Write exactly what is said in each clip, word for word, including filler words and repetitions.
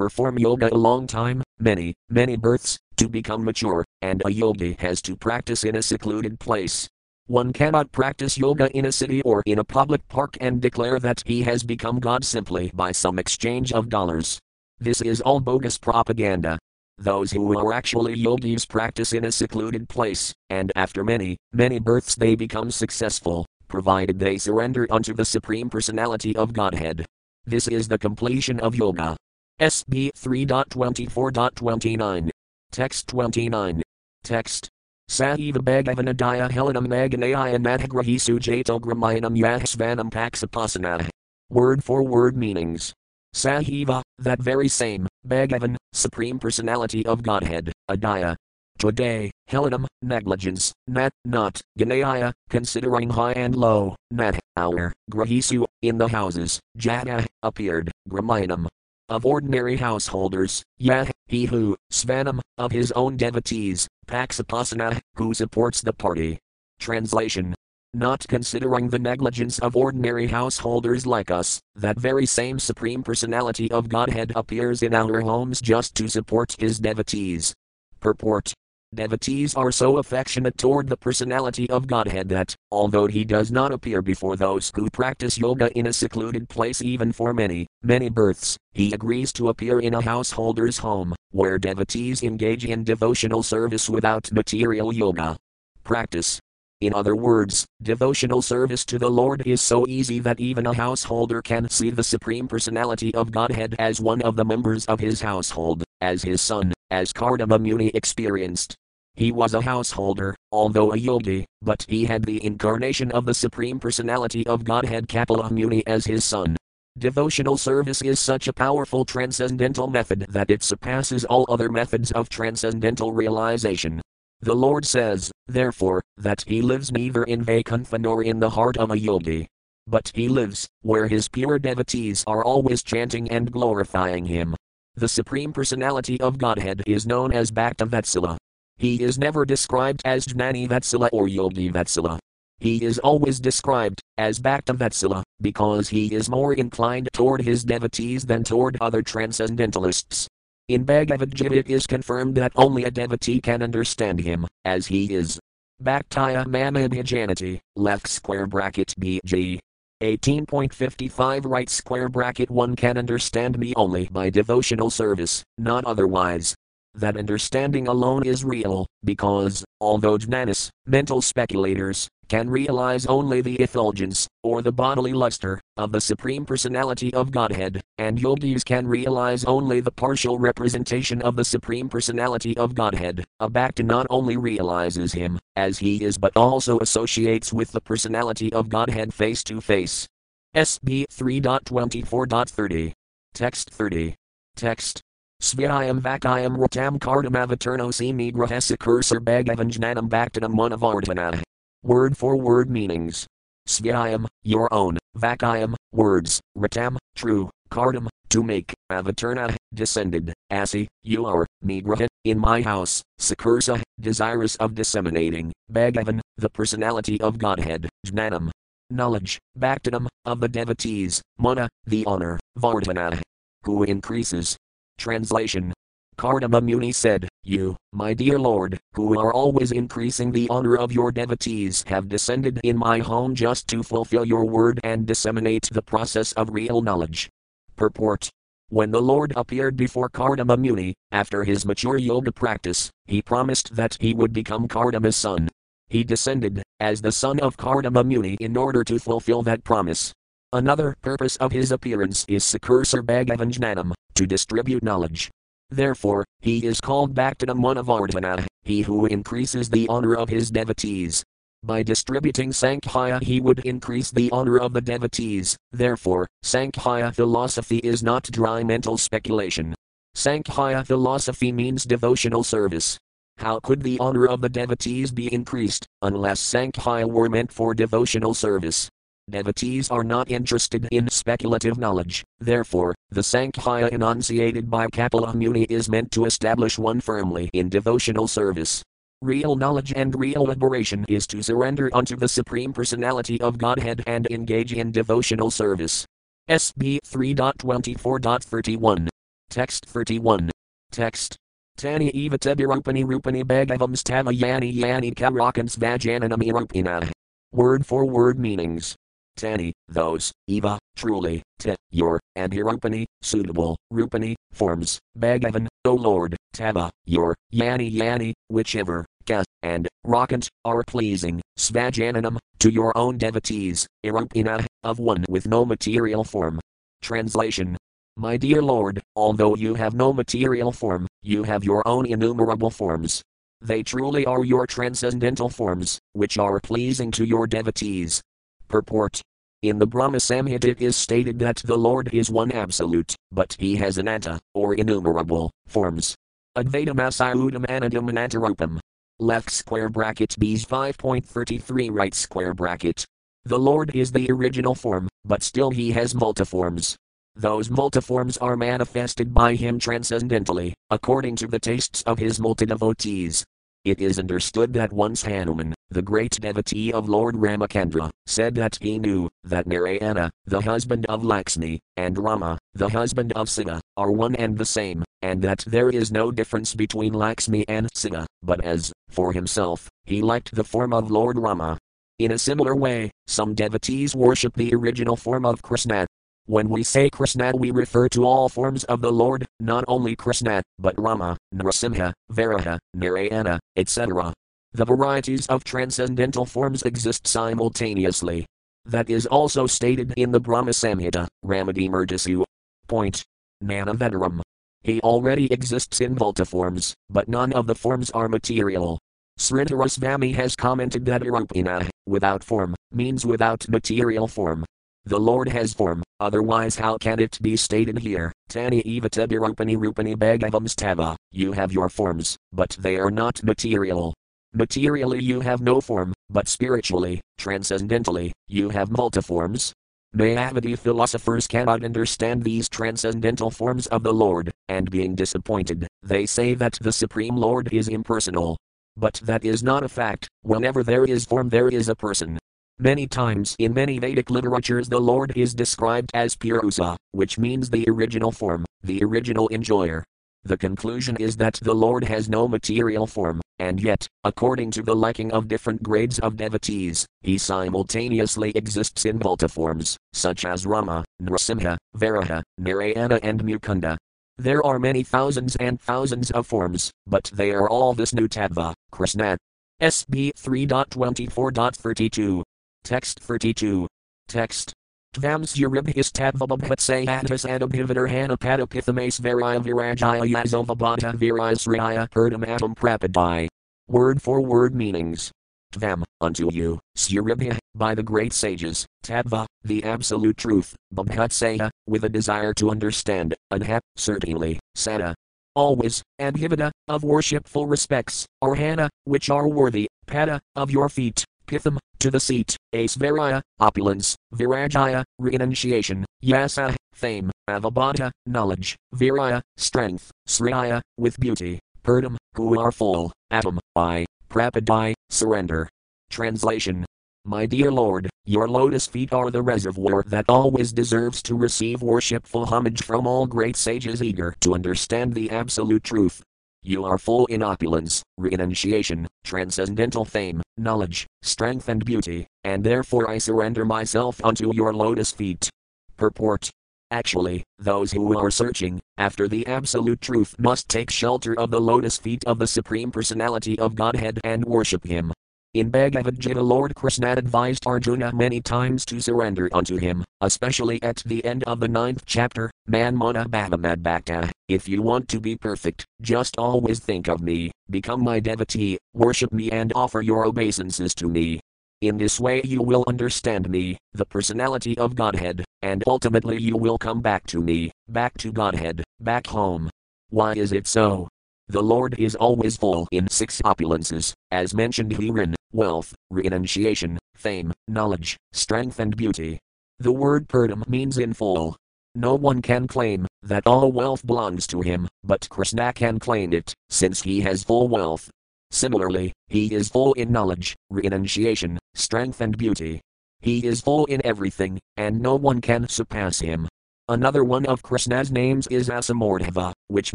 perform yoga a long time, many, many births, to become mature, and a yogi has to practice in a secluded place. One cannot practice yoga in a city or in a public park and declare that he has become God simply by some exchange of dollars. This is all bogus propaganda. Those who are actually yogis practice in a secluded place, and after many, many births they become successful, provided they surrender unto the Supreme Personality of Godhead. This is the completion of yoga. S B three twenty-four twenty-nine. Text twenty-nine. Text. Saiva Bhagavanadaya Helanam Naganaya Nathagrahi Sujato Gramayanam Yahsvanam Paksapasana. Word for word meanings. Saiva, that very same, Bhagavan, Supreme Personality of Godhead, Adaya. Today, Helanam, negligence, Nat, not, Ganaya, considering high and low, Nat, our, Grahisu, in the houses, Jada, appeared, Gramayanam. Of ordinary householders, Yah, he who, Svanam, of his own devotees, Paksapasana, who supports the party. Translation. Not considering the negligence of ordinary householders like us, that very same Supreme Personality of Godhead appears in our homes just to support his devotees. Purport. Devotees are so affectionate toward the Personality of Godhead that, although he does not appear before those who practice yoga in a secluded place even for many, many births, he agrees to appear in a householder's home, where devotees engage in devotional service without material yoga practice. In other words, devotional service to the Lord is so easy that even a householder can see the Supreme Personality of Godhead as one of the members of his household, as his son, as Kardama Muni experienced. He was a householder, although a yogi, but he had the incarnation of the Supreme Personality of Godhead Kapila Muni as his son. Devotional service is such a powerful transcendental method that it surpasses all other methods of transcendental realization. The Lord says, therefore, that he lives neither in Vaikuntha nor in the heart of a yogi. But he lives, where his pure devotees are always chanting and glorifying him. The Supreme Personality of Godhead is known as Bhakta Vatsala. He is never described as Jnani Vatsala or Yogi Vatsala. He is always described as Bhakta Vatsala, because he is more inclined toward his devotees than toward other transcendentalists. In Bhagavad Gita it is confirmed that only a devotee can understand him, as he is. Bhaktiya Mamabhijanati, left square bracket B G. eighteen point fifty-five right square bracket one can understand me only by devotional service, not otherwise. That understanding alone is real, because, although jnanis, mental speculators, can realize only the effulgence, or the bodily luster, of the Supreme Personality of Godhead, and yogis can realize only the partial representation of the Supreme Personality of Godhead, a bhakta not only realizes him, as he is but also associates with the Personality of Godhead face to face. S B three twenty-four thirty. Text thirty. Text. Svayam Vakayam Ratam Kardamavaturnosimi Grahasa Kursar Bhagavanjnanam Bhaktanam Manavartana. Word for word meanings. Svayam, your own, Vakayam, words, Ratam, true, Kardam, to make, Avatarna, descended, Asi, you are, Nigraha, in my house, Sakursa, desirous of disseminating, Bhagavan, the Personality of Godhead, Jnanam, knowledge, Bhaktanam, of the devotees, Mana, the honor, Vardhana, who increases. Translation. Kardama Muni said, you, my dear Lord, who are always increasing the honor of your devotees have descended in my home just to fulfill your word and disseminate the process of real knowledge. Purport. When the Lord appeared before Kardama Muni, after his mature yoga practice, he promised that he would become Kardama's son. He descended, as the son of Kardama Muni in order to fulfill that promise. Another purpose of his appearance is Sakursar Bhagavanjnanam, to distribute knowledge. Therefore, he is called Bhaktanam Manavardhana, he who increases the honor of his devotees. By distributing Sankhya he would increase the honor of the devotees, therefore, Sankhya philosophy is not dry mental speculation. Sankhya philosophy means devotional service. How could the honor of the devotees be increased, unless Sankhya were meant for devotional service? Devotees are not interested in speculative knowledge, therefore, the Sankhya enunciated by Kapila Muni is meant to establish one firmly in devotional service. Real knowledge and real liberation is to surrender unto the Supreme Personality of Godhead and engage in devotional service. S B three twenty-four thirty-one. Text thirty-one. Text. Tani eva tebirupani rupani bhagavams tama yani yani karakams vajananami rupina. Word for word meanings. Tani, those, eva, truly, te, your, and irupani, suitable, rupani, forms, bhagavan, O Lord, tava, your, yani yani, whichever, ka, and, rakant, are pleasing, svajananam, to your own devotees, irupina, of one with no material form. Translation. My dear Lord, although you have no material form, you have your own innumerable forms. They truly are your transcendental forms, which are pleasing to your devotees. Purport. In the Brahma Samhita it is stated that the Lord is one absolute, but he has ananta, or innumerable, forms. Advaita Masayudam Anadam Anantarupam. Left square bracket B's five point thirty-three right square bracket. The Lord is the original form, but still he has multiforms. Those multiforms are manifested by him transcendentally, according to the tastes of his multi-devotees. It is understood that once Hanuman, the great devotee of Lord Ramakandra, said that he knew that Narayana, the husband of Lakshmi, and Rama, the husband of Sita, are one and the same, and that there is no difference between Lakshmi and Sita, but as, for himself, he liked the form of Lord Rama. In a similar way, some devotees worship the original form of Krishna. When we say Krishna we refer to all forms of the Lord, not only Krishna, but Rama, Narasimha, Varaha, Narayana, et cetera. The varieties of transcendental forms exist simultaneously. That is also stated in the Brahma Samhita, Ramadimurdasu. Point. Nanavadaram. He already exists in multiforms, but none of the forms are material. Sridharasvami has commented that irupina, without form, means without material form. The Lord has form, otherwise how can it be stated here, Tani eva tebirupani rupani bhagavams tava, you have your forms, but they are not material. Materially you have no form, but spiritually, transcendentally, you have multiforms. Mayavadi philosophers cannot understand these transcendental forms of the Lord, and being disappointed, they say that the Supreme Lord is impersonal. But that is not a fact, whenever there is form there is a person. Many times in many Vedic literatures the Lord is described as Purusa, which means the original form, the original enjoyer. The conclusion is that the Lord has no material form, and yet, according to the liking of different grades of devotees, he simultaneously exists in multiforms, such as Rama, Narasimha, Varaha, Narayana and Mukunda. There are many thousands and thousands of forms, but they are all Viṣṇu Tattva, Krishna. S B three point twenty-four point thirty-two. Text thirty-two. Text. Tvams Uribhis Tavababhatse Atis Adabhivatar Hanapatapithames Varaya Virajaya Yazovabhata Virayasriya Perdamatam Prapadai. Word for word meanings. Tvam, unto you, Suribhya, by the great sages, Tattva, the absolute truth, Babhatseya, with a desire to understand, Adhap, certainly, Sada. Always, and Adhivada, of worshipful respects, Arhana, which are worthy, Pada, of your feet. Pitham, to the seat, Aisvaraya, opulence, Virajaya, renunciation, Yasa, fame, Avabhata, knowledge, Viraya, strength, Sriya, with beauty, Perdam, who are full, Atam, I, Prapadai, surrender. Translation. My dear Lord, your lotus feet are the reservoir that always deserves to receive worshipful homage from all great sages eager to understand the absolute truth. You are full in opulence, renunciation, transcendental fame, knowledge, strength and beauty, and therefore I surrender myself unto your lotus feet. Purport. Actually, those who are searching after the absolute truth must take shelter of the lotus feet of the Supreme Personality of Godhead and worship him. In Bhagavad Gita Lord Krishna advised Arjuna many times to surrender unto him, especially at the end of the ninth chapter, Man Mana Bhavamad Bhakta, if you want to be perfect, just always think of me, become my devotee, worship me and offer your obeisances to me. In this way you will understand me, the personality of Godhead, and ultimately you will come back to me, back to Godhead, back home. Why is it so? The Lord is always full in six opulences, as mentioned herein, wealth, renunciation, fame, knowledge, strength and beauty. The word perdam means in full. No one can claim that all wealth belongs to him, but Krishna can claim it, since he has full wealth. Similarly, he is full in knowledge, renunciation, strength and beauty. He is full in everything, and no one can surpass him. Another one of Krishna's names is Asamordhava, which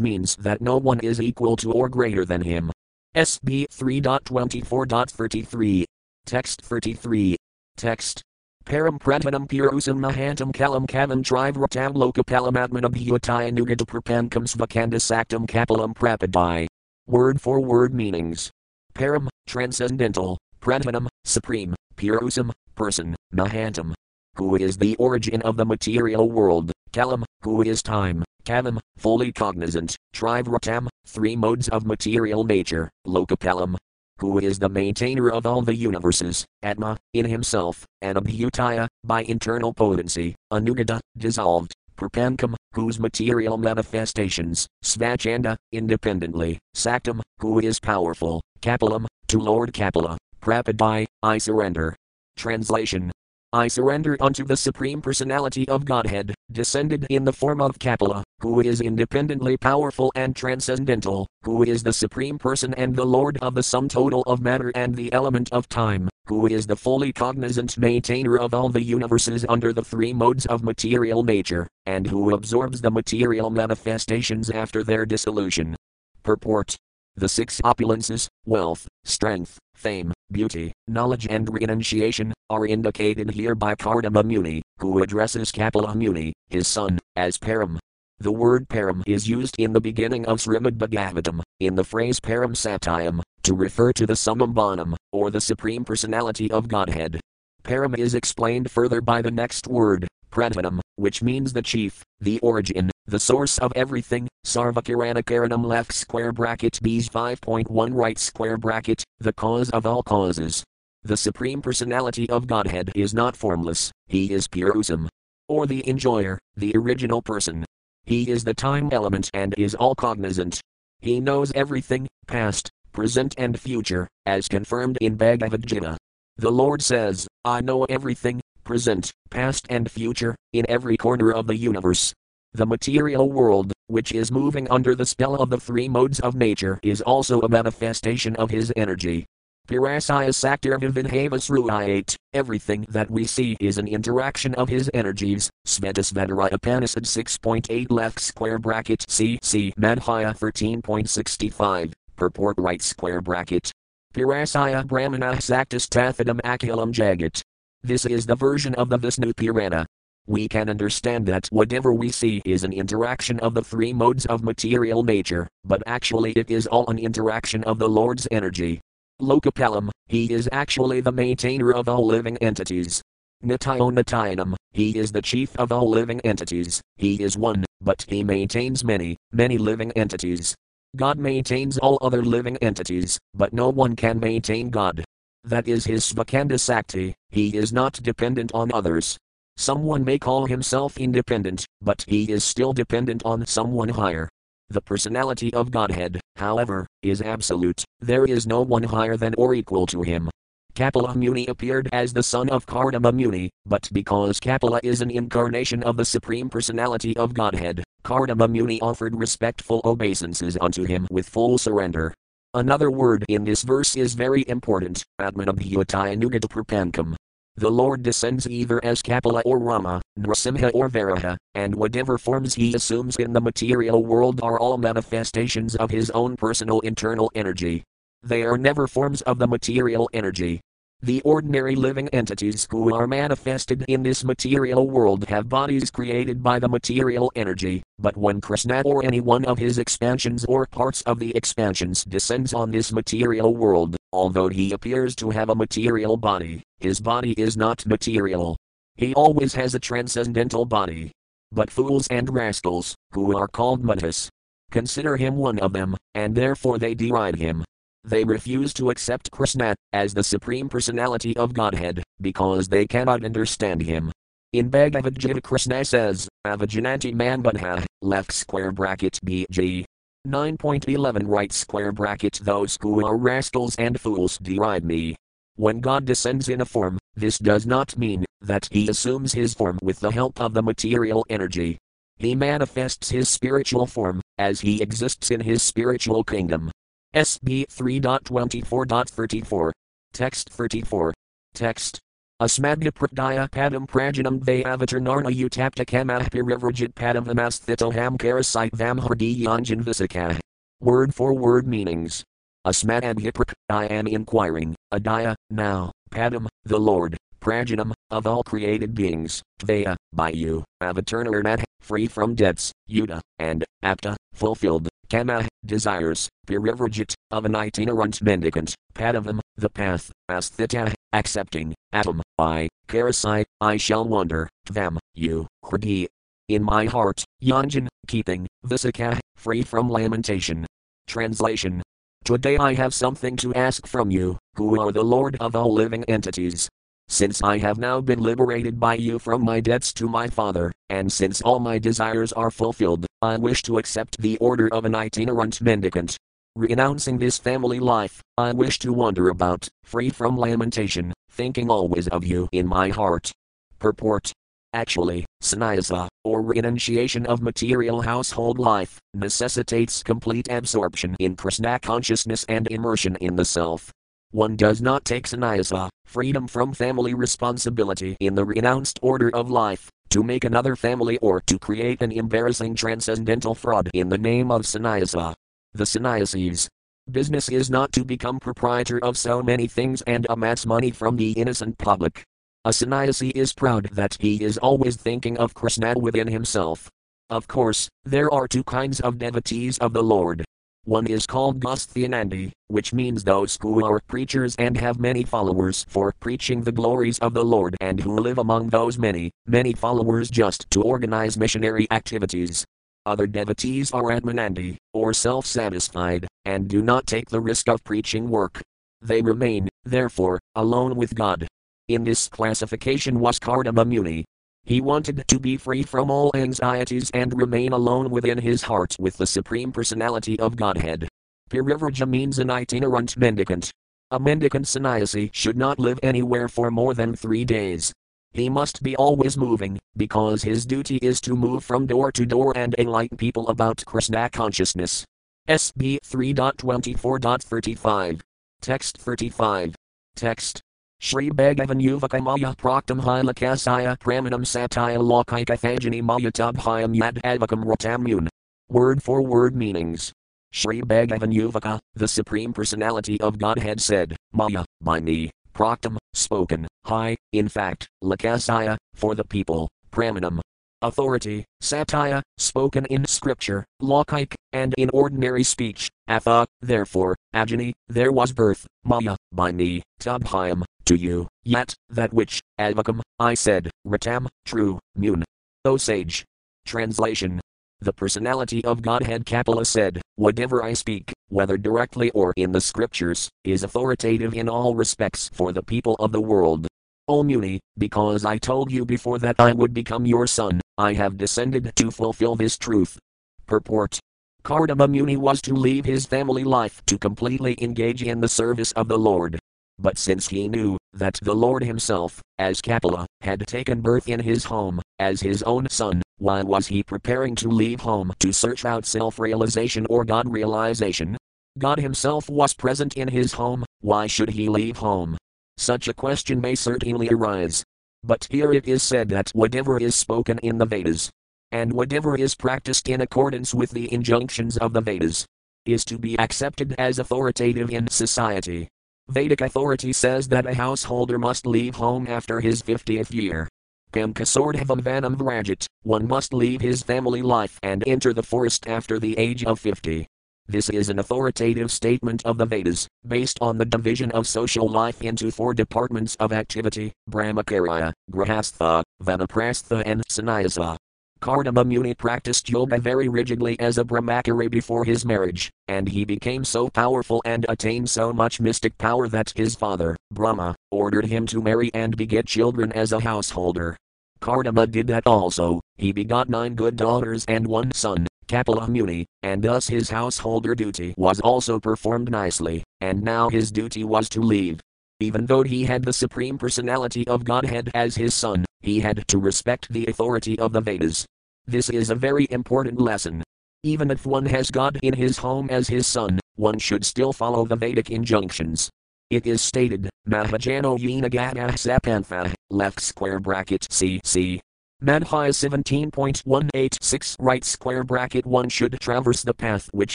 means that no one is equal to or greater than him. S B three twenty-four thirty-three. Text thirty-three. Text. Param Pratanam Purusam Mahantam Kalam Kavam Trivratam Lokapalam Atmanabhyataya Nugata Prapankam Svakandasaktam Kapalam Prapadai. Word for word meanings. Param, transcendental, Pratanam, supreme, Purusam, person, Mahantam, who is the origin of the material world, Kalam, who is time, Kavam, fully cognizant, Trivratam, three modes of material nature, Lokapalam, who is the maintainer of all the universes, Atma, in himself, Anabhyutaya, by internal potency, Anugata, dissolved, Prapankam, whose material manifestations, Svachanda, independently, Saktam, who is powerful, Kapilam, to Lord Kapila, Prapadai, I surrender. Translation. I surrender unto the Supreme Personality of Godhead, descended in the form of Kapila, who is independently powerful and transcendental, who is the Supreme Person and the Lord of the sum total of matter and the element of time, who is the fully cognizant maintainer of all the universes under the three modes of material nature, and who absorbs the material manifestations after their dissolution. Purport. The six opulences, wealth, strength, fame, beauty, knowledge and renunciation, are indicated here by Kardama Muni, who addresses Kapila Muni, his son, as Param. The word Param is used in the beginning of Srimad Bhagavatam, in the phrase Param Satyam, to refer to the Summum Bonum, or the Supreme Personality of Godhead. Param is explained further by the next word, Pratanam, which means the chief, the origin, the source of everything, Sarvakarana left square bracket B's five point one right square bracket, the cause of all causes. The Supreme Personality of Godhead is not formless, he is Purusam, or the enjoyer, the original person. He is the time element and is all cognizant. He knows everything, past, present and future, as confirmed in Bhagavad Gita. The Lord says, I know everything, present, past and future, in every corner of the universe. The material world, which is moving under the spell of the three modes of nature, is also a manifestation of his energy. Pirasaya Saktirvividhavasruayate, everything that we see is an interaction of his energies, Svetasvatara Upanisad six point eight left square bracket C C Madhya thirteen point sixty-five, purport right square bracket. Pirasaya Brahmanah Saktis Tathadam Akilam Jagat. This is the version of the Viṣṇu Purāṇa. We can understand that whatever we see is an interaction of the three modes of material nature, but actually it is all an interaction of the Lord's energy. Lokapalam, he is actually the maintainer of all living entities. Nityo Nityanam, he is the chief of all living entities, he is one, but he maintains many, many living entities. God maintains all other living entities, but no one can maintain God. That is his Svakanda Sakti, he is not dependent on others. Someone may call himself independent, but he is still dependent on someone higher. The personality of Godhead, however, is absolute, there is no one higher than or equal to him. Kapila Muni appeared as the son of Kardama Muni, but because Kapila is an incarnation of the Supreme Personality of Godhead, Kardama Muni offered respectful obeisances unto him with full surrender. Another word in this verse is very important, Atmanabhyataya Nugata Prapankam. The Lord descends either as Kapila or Rama, Narasimha or Varaha, and whatever forms he assumes in the material world are all manifestations of his own personal internal energy. They are never forms of the material energy. The ordinary living entities who are manifested in this material world have bodies created by the material energy, but when Krishna or any one of his expansions or parts of the expansions descends on this material world, although he appears to have a material body, his body is not material. He always has a transcendental body. But fools and rascals, who are called Madhus, consider him one of them, and therefore they deride him. They refuse to accept Krishna as the Supreme Personality of Godhead, because they cannot understand him. In Bhagavad Gita Krishna says, Avajananti man Buddha, left square bracket B G. nine point eleven right square bracket those who are rascals and fools deride me. When God descends in a form, this does not mean that he assumes his form with the help of the material energy. He manifests his spiritual form, as he exists in his spiritual kingdom. S B three twenty-four thirty-four. Text thirty-four. Text. Asmadya pradaya padam prajanam vayavatarnarna utaptakamah pirivrajit padam amasthitoham karasite vamhardiyanjan visakah. Word for word meanings. Asmadya pradaya, I am inquiring, adaya, now, padam, the Lord, prajanam, of all created beings, tvaya, by you, avatarnarna, free from debts, yuta, and, apta, fulfilled, kamah, desires, pirivrajit, of an itinerant mendicant, padavam, the path, asthita, accepting, atom, I, karasai, I shall wander, tvam, you, hrdi, in my heart, yanjan, keeping, visakah, free from lamentation. Translation. Today I have something to ask from you, who are the Lord of all living entities. Since I have now been liberated by you from my debts to my father, and since all my desires are fulfilled, I wish to accept the order of an itinerant mendicant. Renouncing this family life, I wish to wander about, free from lamentation, thinking always of you in my heart. Purport. Actually, sannyasa, or renunciation of material household life, necessitates complete absorption in Krishna consciousness and immersion in the self. One does not take sannyasa, freedom from family responsibility in the renounced order of life, to make another family or to create an embarrassing transcendental fraud in the name of sannyasa. The sannyasis. Business is not to become proprietor of so many things and amass money from the innocent public. A sannyasi is proud that he is always thinking of Krishna within himself. Of course, there are two kinds of devotees of the Lord. One is called Gasthianandi, which means those who are preachers and have many followers for preaching the glories of the Lord and who live among those many, many followers just to organize missionary activities. Other devotees are Atmanandi, or self-satisfied, and do not take the risk of preaching work. They remain, therefore, alone with God. In this classification was Kardama Muni. He wanted to be free from all anxieties and remain alone within his heart with the Supreme Personality of Godhead. Pirivraja means an itinerant mendicant. A mendicant sannyasi should not live anywhere for more than three days. He must be always moving, because his duty is to move from door to door and enlighten people about Krishna consciousness. S B three twenty-four thirty-five. Text thirty-five. Text. Shri Bhagavan Yuvakamaya Praktam Hilakasaya Pramanam Satya Lokaikathajani Mayatabhyam Yad Avakam Ratammun. Word for word meanings. Shri Bhagavan Yuvaka, the Supreme Personality of Godhead said, Maya, by me. Praktam, spoken, high, in fact, Lakasaya, for the people, Pramanam, authority, Satya, spoken in scripture, Lokaik, and in ordinary speech, Atha, therefore, Ajani, there was birth, Maya, by me, Tabhyam, to you, yet, that which, Avakam, I said, Ratam, true, Mun, O sage. Translation. The personality of Godhead Kapila said, whatever I speak, whether directly or in the scriptures, is authoritative in all respects for the people of the world. O Muni, because I told you before that I would become your son, I have descended to fulfill this truth. Purport. Kardama Muni was to leave his family life to completely engage in the service of the Lord. But since he knew that the Lord himself, as Kapila, had taken birth in his home, as his own son, why was he preparing to leave home to search out self-realization or God-realization? God himself was present in his home, why should he leave home? Such a question may certainly arise. But here it is said that whatever is spoken in the Vedas, and whatever is practiced in accordance with the injunctions of the Vedas, is to be accepted as authoritative in society. Vedic authority says that a householder must leave home after his fiftieth year. Kamkasordhavam vanam vrajit, one must leave his family life and enter the forest after the age of fifty. This is an authoritative statement of the Vedas, based on the division of social life into four departments of activity, brahmacharya, grahastha, vanaprastha and sannyasa. Kardama Muni practiced yoga very rigidly as a brahmachari before his marriage, and he became so powerful and attained so much mystic power that his father, Brahma, ordered him to marry and beget children as a householder. Kardama did that also, he begot nine good daughters and one son, Kapila Muni, and thus his householder duty was also performed nicely, and now his duty was to leave. Even though he had the Supreme Personality of Godhead as his son, he had to respect the authority of the Vedas. This is a very important lesson. Even if one has God in his home as his son, one should still follow the Vedic injunctions. It is stated, Mahajano Yinagatah Sapantha, left square bracket C C. Madhya seventeen point one eight six right square bracket one should traverse the path which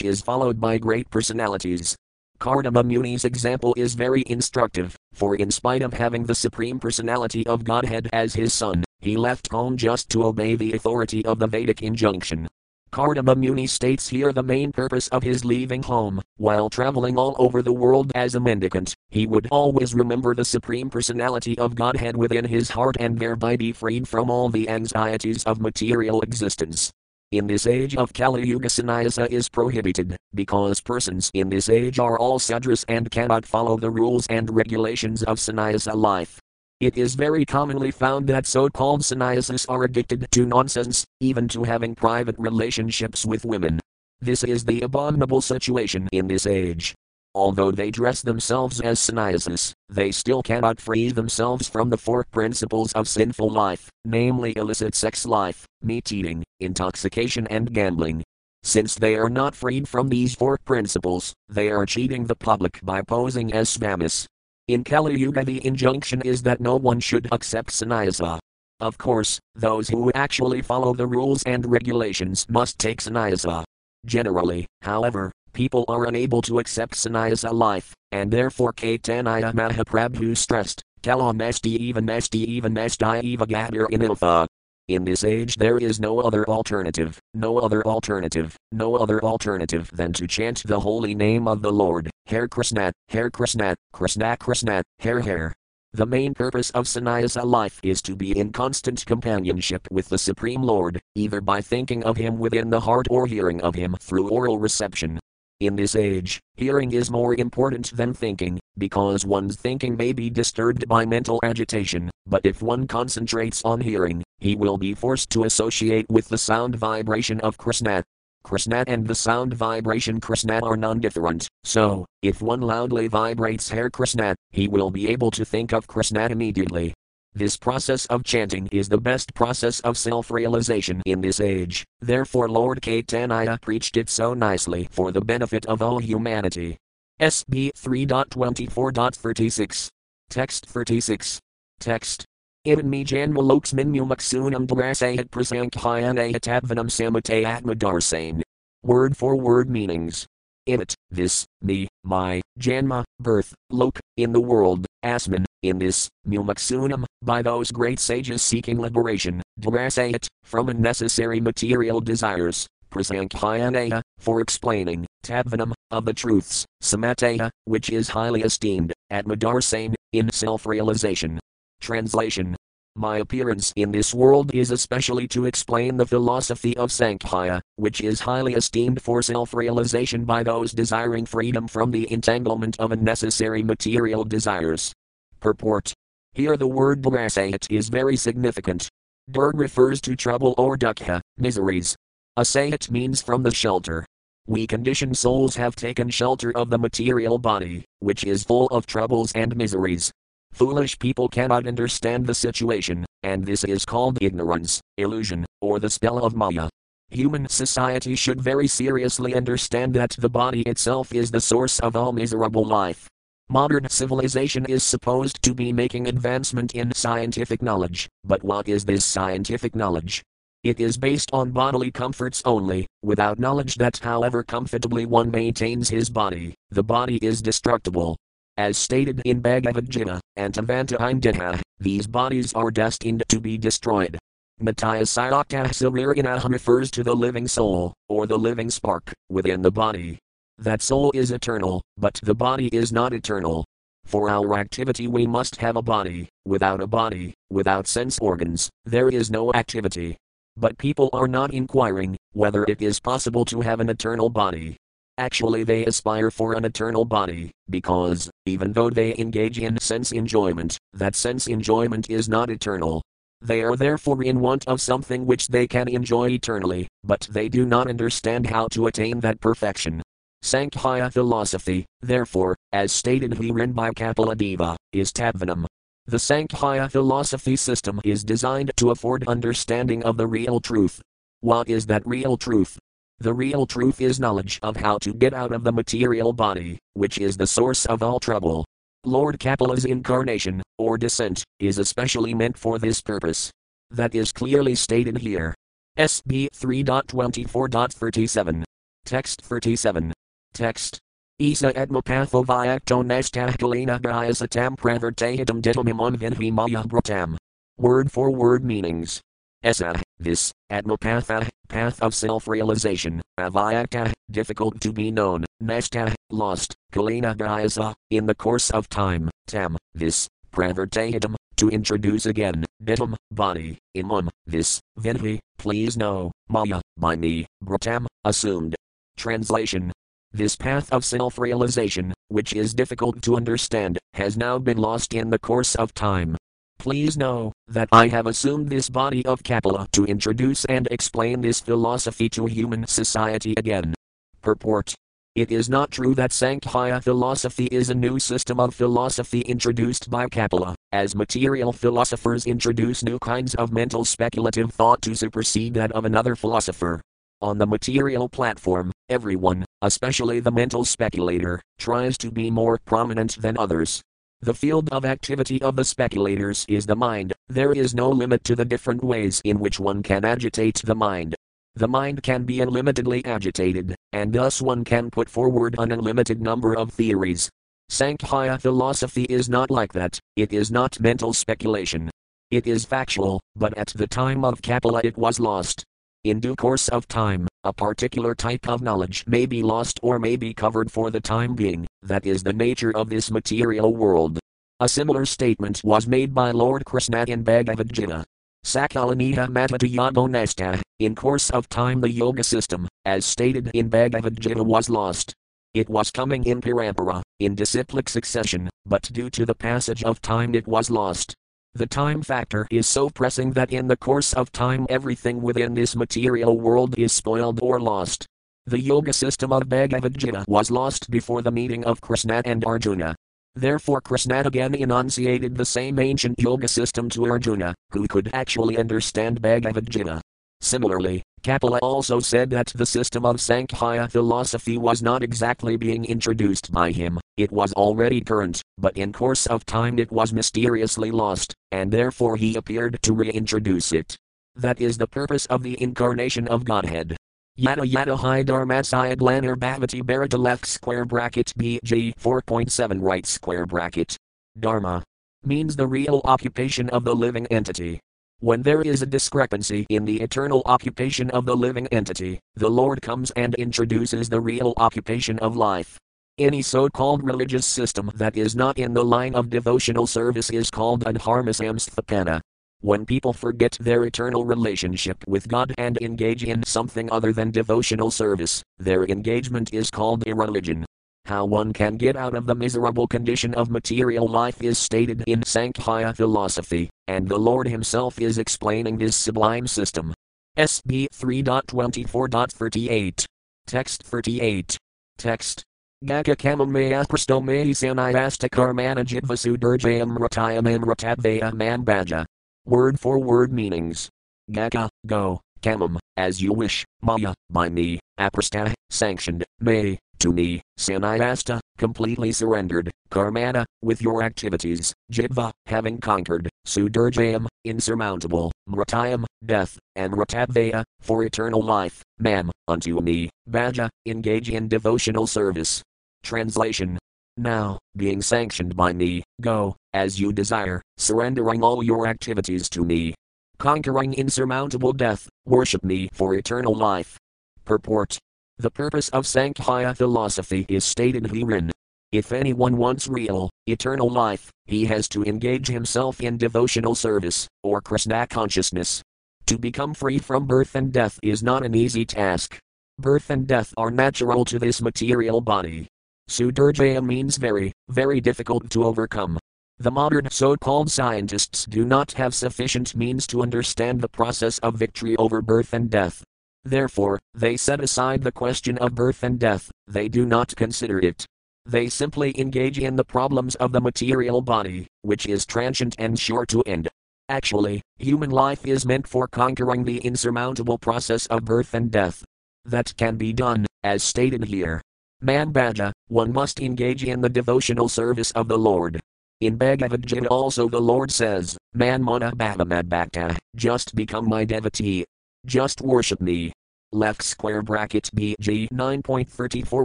is followed by great personalities. Kardama Muni's example is very instructive, for in spite of having the Supreme Personality of Godhead as his son, he left home just to obey the authority of the Vedic injunction. Kardama Muni states here the main purpose of his leaving home. While traveling all over the world as a mendicant, he would always remember the Supreme Personality of Godhead within his heart and thereby be freed from all the anxieties of material existence. In this age of Kali Yuga, sannyasa is prohibited, because persons in this age are all sudras and cannot follow the rules and regulations of sannyasa life. It is very commonly found that so-called sannyasins are addicted to nonsense, even to having private relationships with women. This is the abominable situation in this age. Although they dress themselves as sannyasins, they still cannot free themselves from the four principles of sinful life, namely illicit sex life, meat-eating, intoxication and gambling. Since they are not freed from these four principles, they are cheating the public by posing as svamis. In Kali Yuga, the injunction is that no one should accept sannyasa. Of course, those who actually follow the rules and regulations must take sannyasa. Generally, however, people are unable to accept sannyasa life, and therefore Caitanya Mahaprabhu stressed, Kalam esti even esti even esti eva gadir iniltha. In this age there is no other alternative, no other alternative, no other alternative than to chant the holy name of the Lord, Hare Krishna, Hare Krishna, Krishna Krishna, Hare Hare. The main purpose of sannyasa life is to be in constant companionship with the Supreme Lord, either by thinking of Him within the heart or hearing of Him through oral reception. In this age, hearing is more important than thinking, because one's thinking may be disturbed by mental agitation, but if one concentrates on hearing, he will be forced to associate with the sound vibration of Krishna. Krishna and the sound vibration Krishna are non-different, so, if one loudly vibrates Hare Krishna, he will be able to think of Krishna immediately. This process of chanting is the best process of self-realization in this age, therefore Lord Caitanya preached it so nicely for the benefit of all humanity. S B three point twenty-four point thirty-six. Text thirty-six. Text. Ibn me janma loksminmu maksunam drasayat prasankhyanayat atvanam samate atmadarsane. Word for word meanings. In it, this, me, my, janma, birth, lok, in the world, asmin, in this, mumaksunam, by those great sages seeking liberation, drasayat, from unnecessary material desires, prasankhyanayat, for explaining, tatvanam, of the truths, samataya, which is highly esteemed, atmadarsane, in self-realization. Translation. My appearance in this world is especially to explain the philosophy of Sankhya, which is highly esteemed for self-realization by those desiring freedom from the entanglement of unnecessary material desires. Purport. Here the word drasayat is very significant. Dur refers to trouble or dukkha, miseries. Asayat means from the shelter. We conditioned souls have taken shelter of the material body, which is full of troubles and miseries. Foolish people cannot understand the situation, and this is called ignorance, illusion, or the spell of Maya. Human society should very seriously understand that the body itself is the source of all miserable life. Modern civilization is supposed to be making advancement in scientific knowledge, but what is this scientific knowledge? It is based on bodily comforts only, without knowledge that however comfortably one maintains his body, the body is destructible. As stated in Bhagavad Gita, Antavanta Imdeha, these bodies are destined to be destroyed. Matyasayakta Saririnaha refers to the living soul, or the living spark, within the body. That soul is eternal, but the body is not eternal. For our activity we must have a body, without a body, without sense organs, there is no activity. But people are not inquiring whether it is possible to have an eternal body. Actually they aspire for an eternal body, because, even though they engage in sense enjoyment, that sense enjoyment is not eternal. They are therefore in want of something which they can enjoy eternally, but they do not understand how to attain that perfection. Sankhya philosophy, therefore, as stated herein by Kapiladeva, is Tatvanam. The Sankhya philosophy system is designed to afford understanding of the real truth. What is that real truth? The real truth is knowledge of how to get out of the material body, which is the source of all trouble. Lord Kapila's incarnation, or descent, is especially meant for this purpose. That is clearly stated here. S B three twenty-four thirty-seven. Text thirty-seven. Text. Isa atmapatho vyaktonashtakalina bryasatam pravartayatam ditamimon vinhi maya bratam. Word for word meanings. Esa, this, atmapatha, path of self-realization, avyakta, difficult to be known, nashta, lost, kalina bryasa, in the course of time, tam, this, pravartayatam, to introduce again, ditam, body, imam, this, vinhi, please know, maya, by me, bratam, assumed. Translation. This path of self-realization, which is difficult to understand, has now been lost in the course of time. Please know that I have assumed this body of Kapila to introduce and explain this philosophy to human society again. Purport. It is not true that Sankhya philosophy is a new system of philosophy introduced by Kapila, as material philosophers introduce new kinds of mental speculative thought to supersede that of another philosopher. On the material platform, everyone, especially the mental speculator, tries to be more prominent than others. The field of activity of the speculators is the mind. There is no limit to the different ways in which one can agitate the mind. The mind can be unlimitedly agitated, and thus one can put forward an unlimited number of theories. Sankhya philosophy is not like that, it is not mental speculation. It is factual, but at the time of Kapila it was lost. In due course of time, a particular type of knowledge may be lost or may be covered for the time being, that is the nature of this material world. A similar statement was made by Lord Krishna in Bhagavad Gita. Sakalanita Matatayadonasta, in course of time the yoga system, as stated in Bhagavad Gita, was lost. It was coming in parampara, in disciplic succession, but due to the passage of time it was lost. The time factor is so pressing that in the course of time everything within this material world is spoiled or lost. The yoga system of Bhagavad Gita was lost before the meeting of Krishna and Arjuna. Therefore Krishna again enunciated the same ancient yoga system to Arjuna, who could actually understand Bhagavad Gita. Similarly, Kapila also said that the system of Sankhya philosophy was not exactly being introduced by him, it was already current, but in course of time it was mysteriously lost, and therefore he appeared to reintroduce it. That is the purpose of the incarnation of Godhead. Yada yada hi dharmasaya glanar bhavati bharata left square bracket B G four point seven right square bracket. Dharma means the real occupation of the living entity. When there is a discrepancy in the eternal occupation of the living entity, the Lord comes and introduces the real occupation of life. Any so-called religious system that is not in the line of devotional service is called anharmasamsthapana. When people forget their eternal relationship with God and engage in something other than devotional service, their engagement is called irreligion. How one can get out of the miserable condition of material life is stated in Sankhya philosophy, and the Lord Himself is explaining this sublime system. S B three twenty-four thirty-eight. Text thirty-eight. Text. Gaka kamamaya prastomaya sanayasta karmana jitvasudurjayam ratayam amratadvaya mambaja. Word for word meanings. Gaka, go, kamam, as you wish, maya, by me, aprasta, sanctioned, may, to me, sanayasta, completely surrendered, karmana, with your activities, jitva, having conquered, sudurjayam, insurmountable, mratayam, death, and ratadvaya, for eternal life, mam, unto me, bhaja, engage in devotional service. Translation. Now, being sanctioned by me, go, as you desire, surrendering all your activities to me. Conquering insurmountable death, worship me for eternal life. Purport. The purpose of Sankhya philosophy is stated herein. If anyone wants real, eternal life, he has to engage himself in devotional service, or Krishna consciousness. To become free from birth and death is not an easy task. Birth and death are natural to this material body. Sudurjaya means very, very difficult to overcome. The modern so-called scientists do not have sufficient means to understand the process of victory over birth and death. Therefore, they set aside the question of birth and death, they do not consider it. They simply engage in the problems of the material body, which is transient and sure to end. Actually, human life is meant for conquering the insurmountable process of birth and death. That can be done, as stated here. Manbhaja, one must engage in the devotional service of the Lord. In Bhagavad Gita also the Lord says, Man mana bhava madbhakta, just become my devotee. Just worship me. Left square bracket B G nine point three four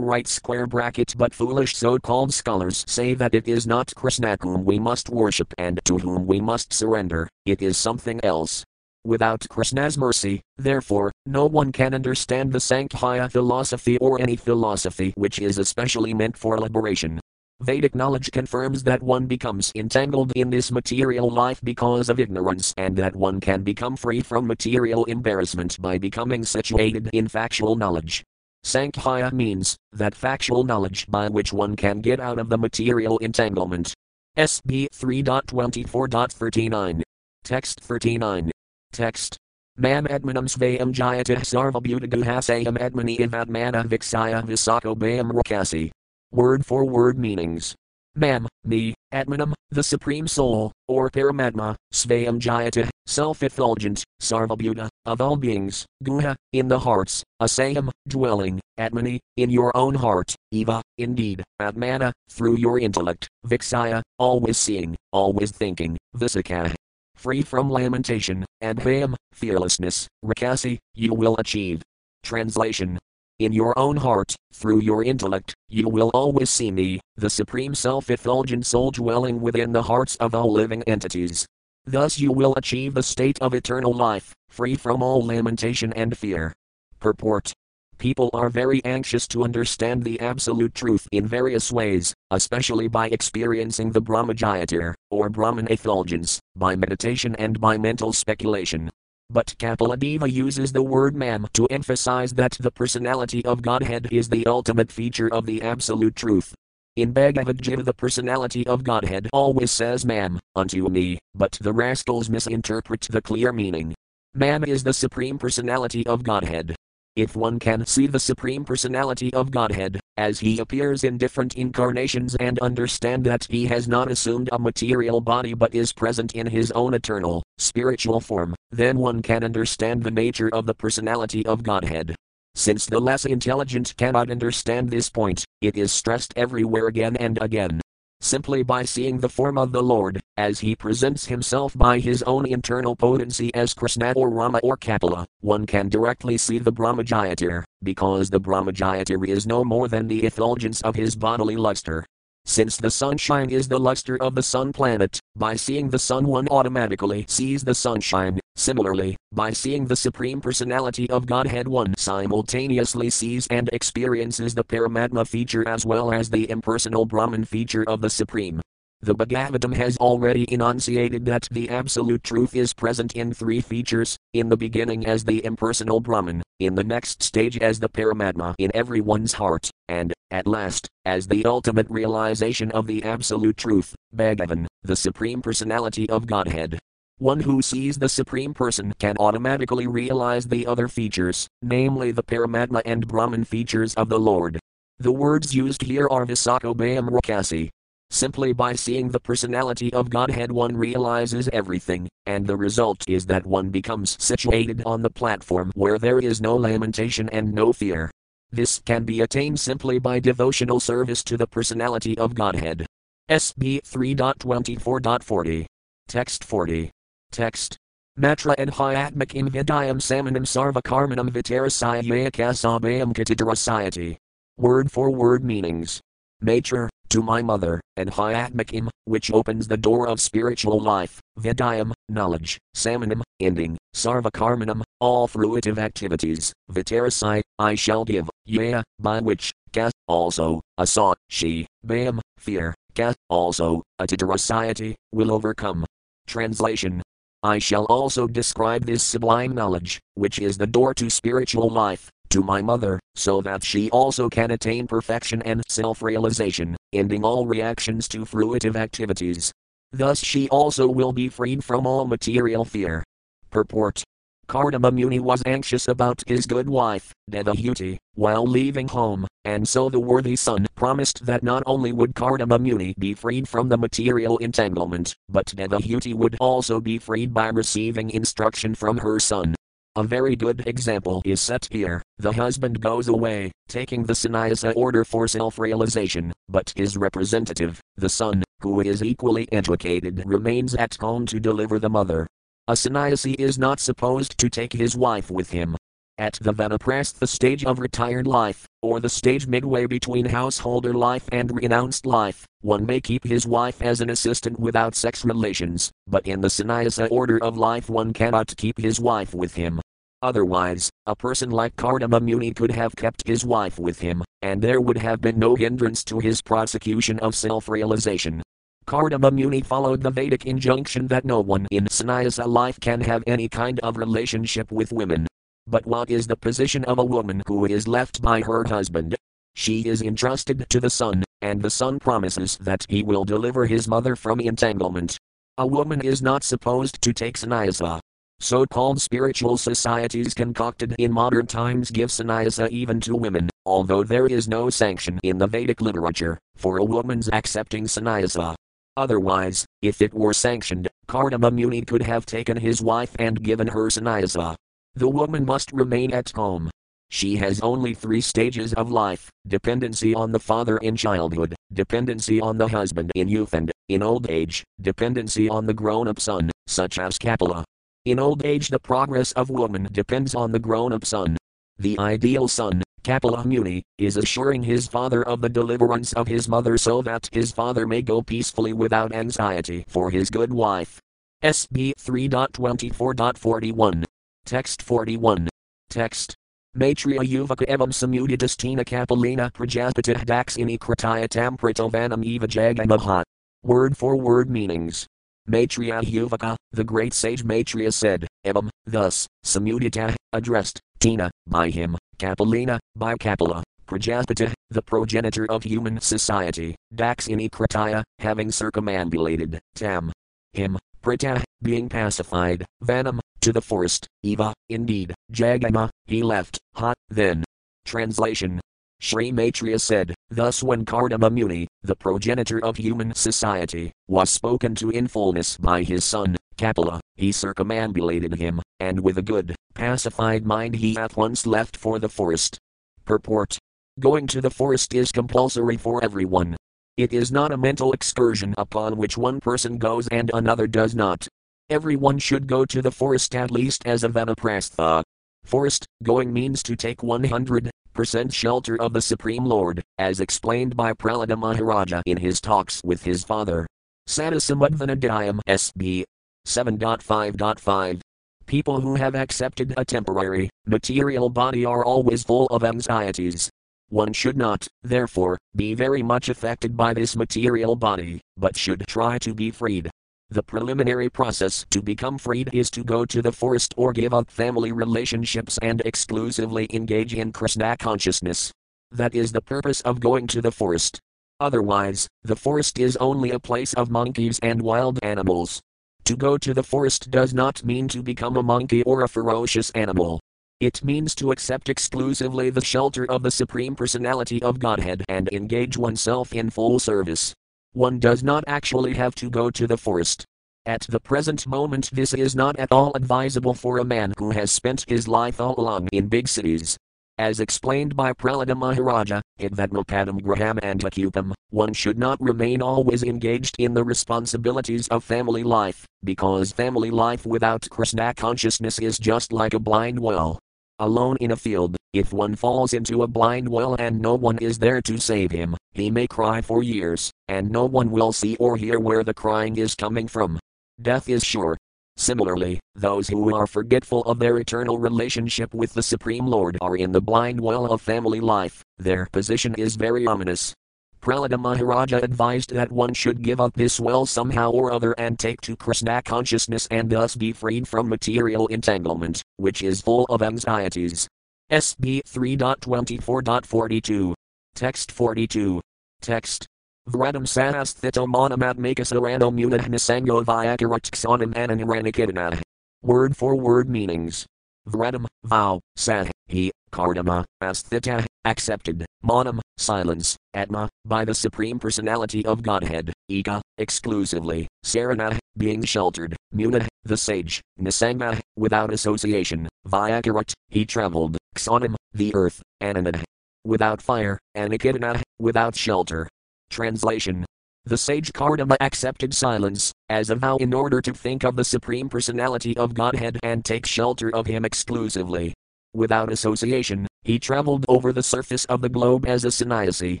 right square bracket but foolish so-called scholars say that it is not Krishna whom we must worship and to whom we must surrender, it is something else. Without Krishna's mercy, therefore, no one can understand the Sankhya philosophy or any philosophy which is especially meant for liberation. Vedic knowledge confirms that one becomes entangled in this material life because of ignorance and that one can become free from material embarrassment by becoming situated in factual knowledge. Sankhya means that factual knowledge by which one can get out of the material entanglement. S B three point two four point three nine. Text thirty-nine. Text. Mam admanam svayam jayatah sarvabhutaguhasayam admani ivadmana viksaya visako bayam rakasi. Word for word meanings. Mam, me, Atmanam, the Supreme Soul, or Paramatma, Svayam Jayata, self-effulgent, Sarvabhuta, of all beings, Guha, in the hearts, Asayam, dwelling, Atmani, in your own heart, Eva, indeed, Atmana, through your intellect, Viksaya, always seeing, always thinking, Visaka, free from lamentation, and Adhayam, fearlessness, Rakasi, you will achieve. Translation. In your own heart, through your intellect, you will always see me, the supreme self-effulgent soul dwelling within the hearts of all living entities. Thus you will achieve the state of eternal life, free from all lamentation and fear. Purport. People are very anxious to understand the absolute truth in various ways, especially by experiencing the Brahmajyoti, or Brahman effulgence, by meditation and by mental speculation. But Kapiladeva uses the word mam to emphasize that the personality of Godhead is the ultimate feature of the absolute truth. In Bhagavad Gita the personality of Godhead always says mam, unto me, but the rascals misinterpret the clear meaning. Mam is the supreme personality of Godhead. If one can see the supreme personality of Godhead, as he appears in different incarnations and understand that he has not assumed a material body but is present in his own eternal, spiritual form, then one can understand the nature of the personality of Godhead. Since the less intelligent cannot understand this point, it is stressed everywhere again and again. Simply by seeing the form of the Lord, as he presents himself by his own internal potency as Krishna or Rama or Kapila, one can directly see the Brahmajyoti, because the Brahmajyoti is no more than the effulgence of his bodily luster. Since the sunshine is the luster of the sun planet, by seeing the sun one automatically sees the sunshine. Similarly, by seeing the Supreme Personality of Godhead one simultaneously sees and experiences the Paramatma feature as well as the impersonal Brahman feature of the Supreme. The Bhagavatam has already enunciated that the Absolute Truth is present in three features, in the beginning as the impersonal Brahman, in the next stage as the Paramatma in everyone's heart, and, at last, as the ultimate realization of the Absolute Truth, Bhagavan, the Supreme Personality of Godhead. One who sees the Supreme Person can automatically realize the other features, namely the Paramatma and Brahman features of the Lord. The words used here are Visako Bayam Rakasi. Simply by seeing the personality of Godhead one realizes everything, and the result is that one becomes situated on the platform where there is no lamentation and no fear. This can be attained simply by devotional service to the personality of Godhead. S B three point two four point forty. Text forty. Text. Matra and Hyatmak in Vidayam Samanam Sarva Karmanam Vitarasaya Kasabayam Katidrasayati. Word for word meanings. Matra, to my mother, and Hyatmakim, which opens the door of spiritual life, Vidayam, knowledge, Samanam, ending, Sarvakarmanam, all fruitive activities, Vitarasai, I shall give, Yea, by which, Kas, also, Asa, she, Bayam, fear, Kas, also, Atidarasayati, will overcome. Translation. I shall also describe this sublime knowledge, which is the door to spiritual life, to my mother, so that she also can attain perfection and self-realization, ending all reactions to fruitive activities. Thus she also will be freed from all material fear. Purport. Kardama Muni was anxious about his good wife, Devahuti, while leaving home, and so the worthy son promised that not only would Kardama Muni be freed from the material entanglement, but Devahuti would also be freed by receiving instruction from her son. A very good example is set here. The husband goes away, taking the sannyasa order for self-realization, but his representative, the son, who is equally educated, remains at home to deliver the mother. A sannyasi is not supposed to take his wife with him. At the vanaprastha, the stage of retired life, or the stage midway between householder life and renounced life, one may keep his wife as an assistant without sex relations, but in the sannyasa order of life one cannot keep his wife with him. Otherwise, a person like Kardama Muni could have kept his wife with him, and there would have been no hindrance to his prosecution of self-realization. Kardama Muni followed the Vedic injunction that no one in sannyasa life can have any kind of relationship with women. But what is the position of a woman who is left by her husband? She is entrusted to the son, and the son promises that he will deliver his mother from entanglement. A woman is not supposed to take sannyasa. So-called spiritual societies concocted in modern times give sannyasa even to women, although there is no sanction in the Vedic literature for a woman's accepting sannyasa. Otherwise, if it were sanctioned, Kardama Muni could have taken his wife and given her sannyasa. The woman must remain at home. She has only three stages of life: dependency on the father in childhood, dependency on the husband in youth, and, in old age, dependency on the grown-up son, such as Kapila. In old age the progress of woman depends on the grown-up son. The ideal son, Kapila Muni, is assuring his father of the deliverance of his mother so that his father may go peacefully without anxiety for his good wife. S B three point twenty-four point forty-one Text forty-one. Text. Maitreya yuvaka evam samudidastina kapalina prajapatih daksini krataya tamprotovanam eva jagamaha. Word for word meanings. Maitreya yuvaka, the great sage Maitreya said, evam, thus, samuditah, addressed, tina, by him, kapalina, by Kapila, prajapatih, the progenitor of human society, daksini krataya, having circumambulated, tam, him, pratah, being pacified, vanam, to the forest, eva, indeed, jagama, he left, ha, then. Translation. Sri Maitreya said, thus when Kardama Muni, the progenitor of human society, was spoken to in fullness by his son, Kapila, he circumambulated him, and with a good, pacified mind he at once left for the forest. Purport. Going to the forest is compulsory for everyone. It is not a mental excursion upon which one person goes and another does not. Everyone should go to the forest at least as a vanaprastha. Forest going means to take one hundred percent shelter of the Supreme Lord, as explained by Prahlada Maharaja in his talks with his father. Sadasamadvanadhyayam S B seven point five point five. People who have accepted a temporary, material body are always full of anxieties. One should not, therefore, be very much affected by this material body, but should try to be freed. The preliminary process to become freed is to go to the forest or give up family relationships and exclusively engage in Krishna consciousness. That is the purpose of going to the forest. Otherwise, the forest is only a place of monkeys and wild animals. To go to the forest does not mean to become a monkey or a ferocious animal. It means to accept exclusively the shelter of the Supreme Personality of Godhead and engage oneself in full service. One does not actually have to go to the forest. At the present moment this is not at all advisable for a man who has spent his life all along in big cities. As explained by Prahlada Maharaja, Idvatmapadam Graham and Akupam, one should not remain always engaged in the responsibilities of family life, because family life without Krishna consciousness is just like a blind well. Alone in a field, if one falls into a blind well and no one is there to save him, he may cry for years, and no one will see or hear where the crying is coming from. Death is sure. Similarly, those who are forgetful of their eternal relationship with the Supreme Lord are in the blind well of family life. Their position is very ominous. Prahlada Maharaja advised that one should give up this well somehow or other and take to Krishna consciousness and thus be freed from material entanglement, which is full of anxieties. S B three point twenty-four point forty-two. Text forty-two. Text. Vradam sahasthito manamatmakasarano munahnasango vyakarutxanam ananiranikidana. Word for word meanings. Vradam, vow, sah, he, Kardama, asthita, accepted, manam, silence, atma, by the Supreme Personality of Godhead, eka, exclusively, sarana, being sheltered, muna, the sage, nisanga, without association, vyakarat, he traveled, xanam, the earth, ananad, without fire, anikidana, without shelter. Translation: the sage Kardama accepted silence as a vow in order to think of the Supreme Personality of Godhead and take shelter of Him exclusively. Without association, he traveled over the surface of the globe as a sannyasi,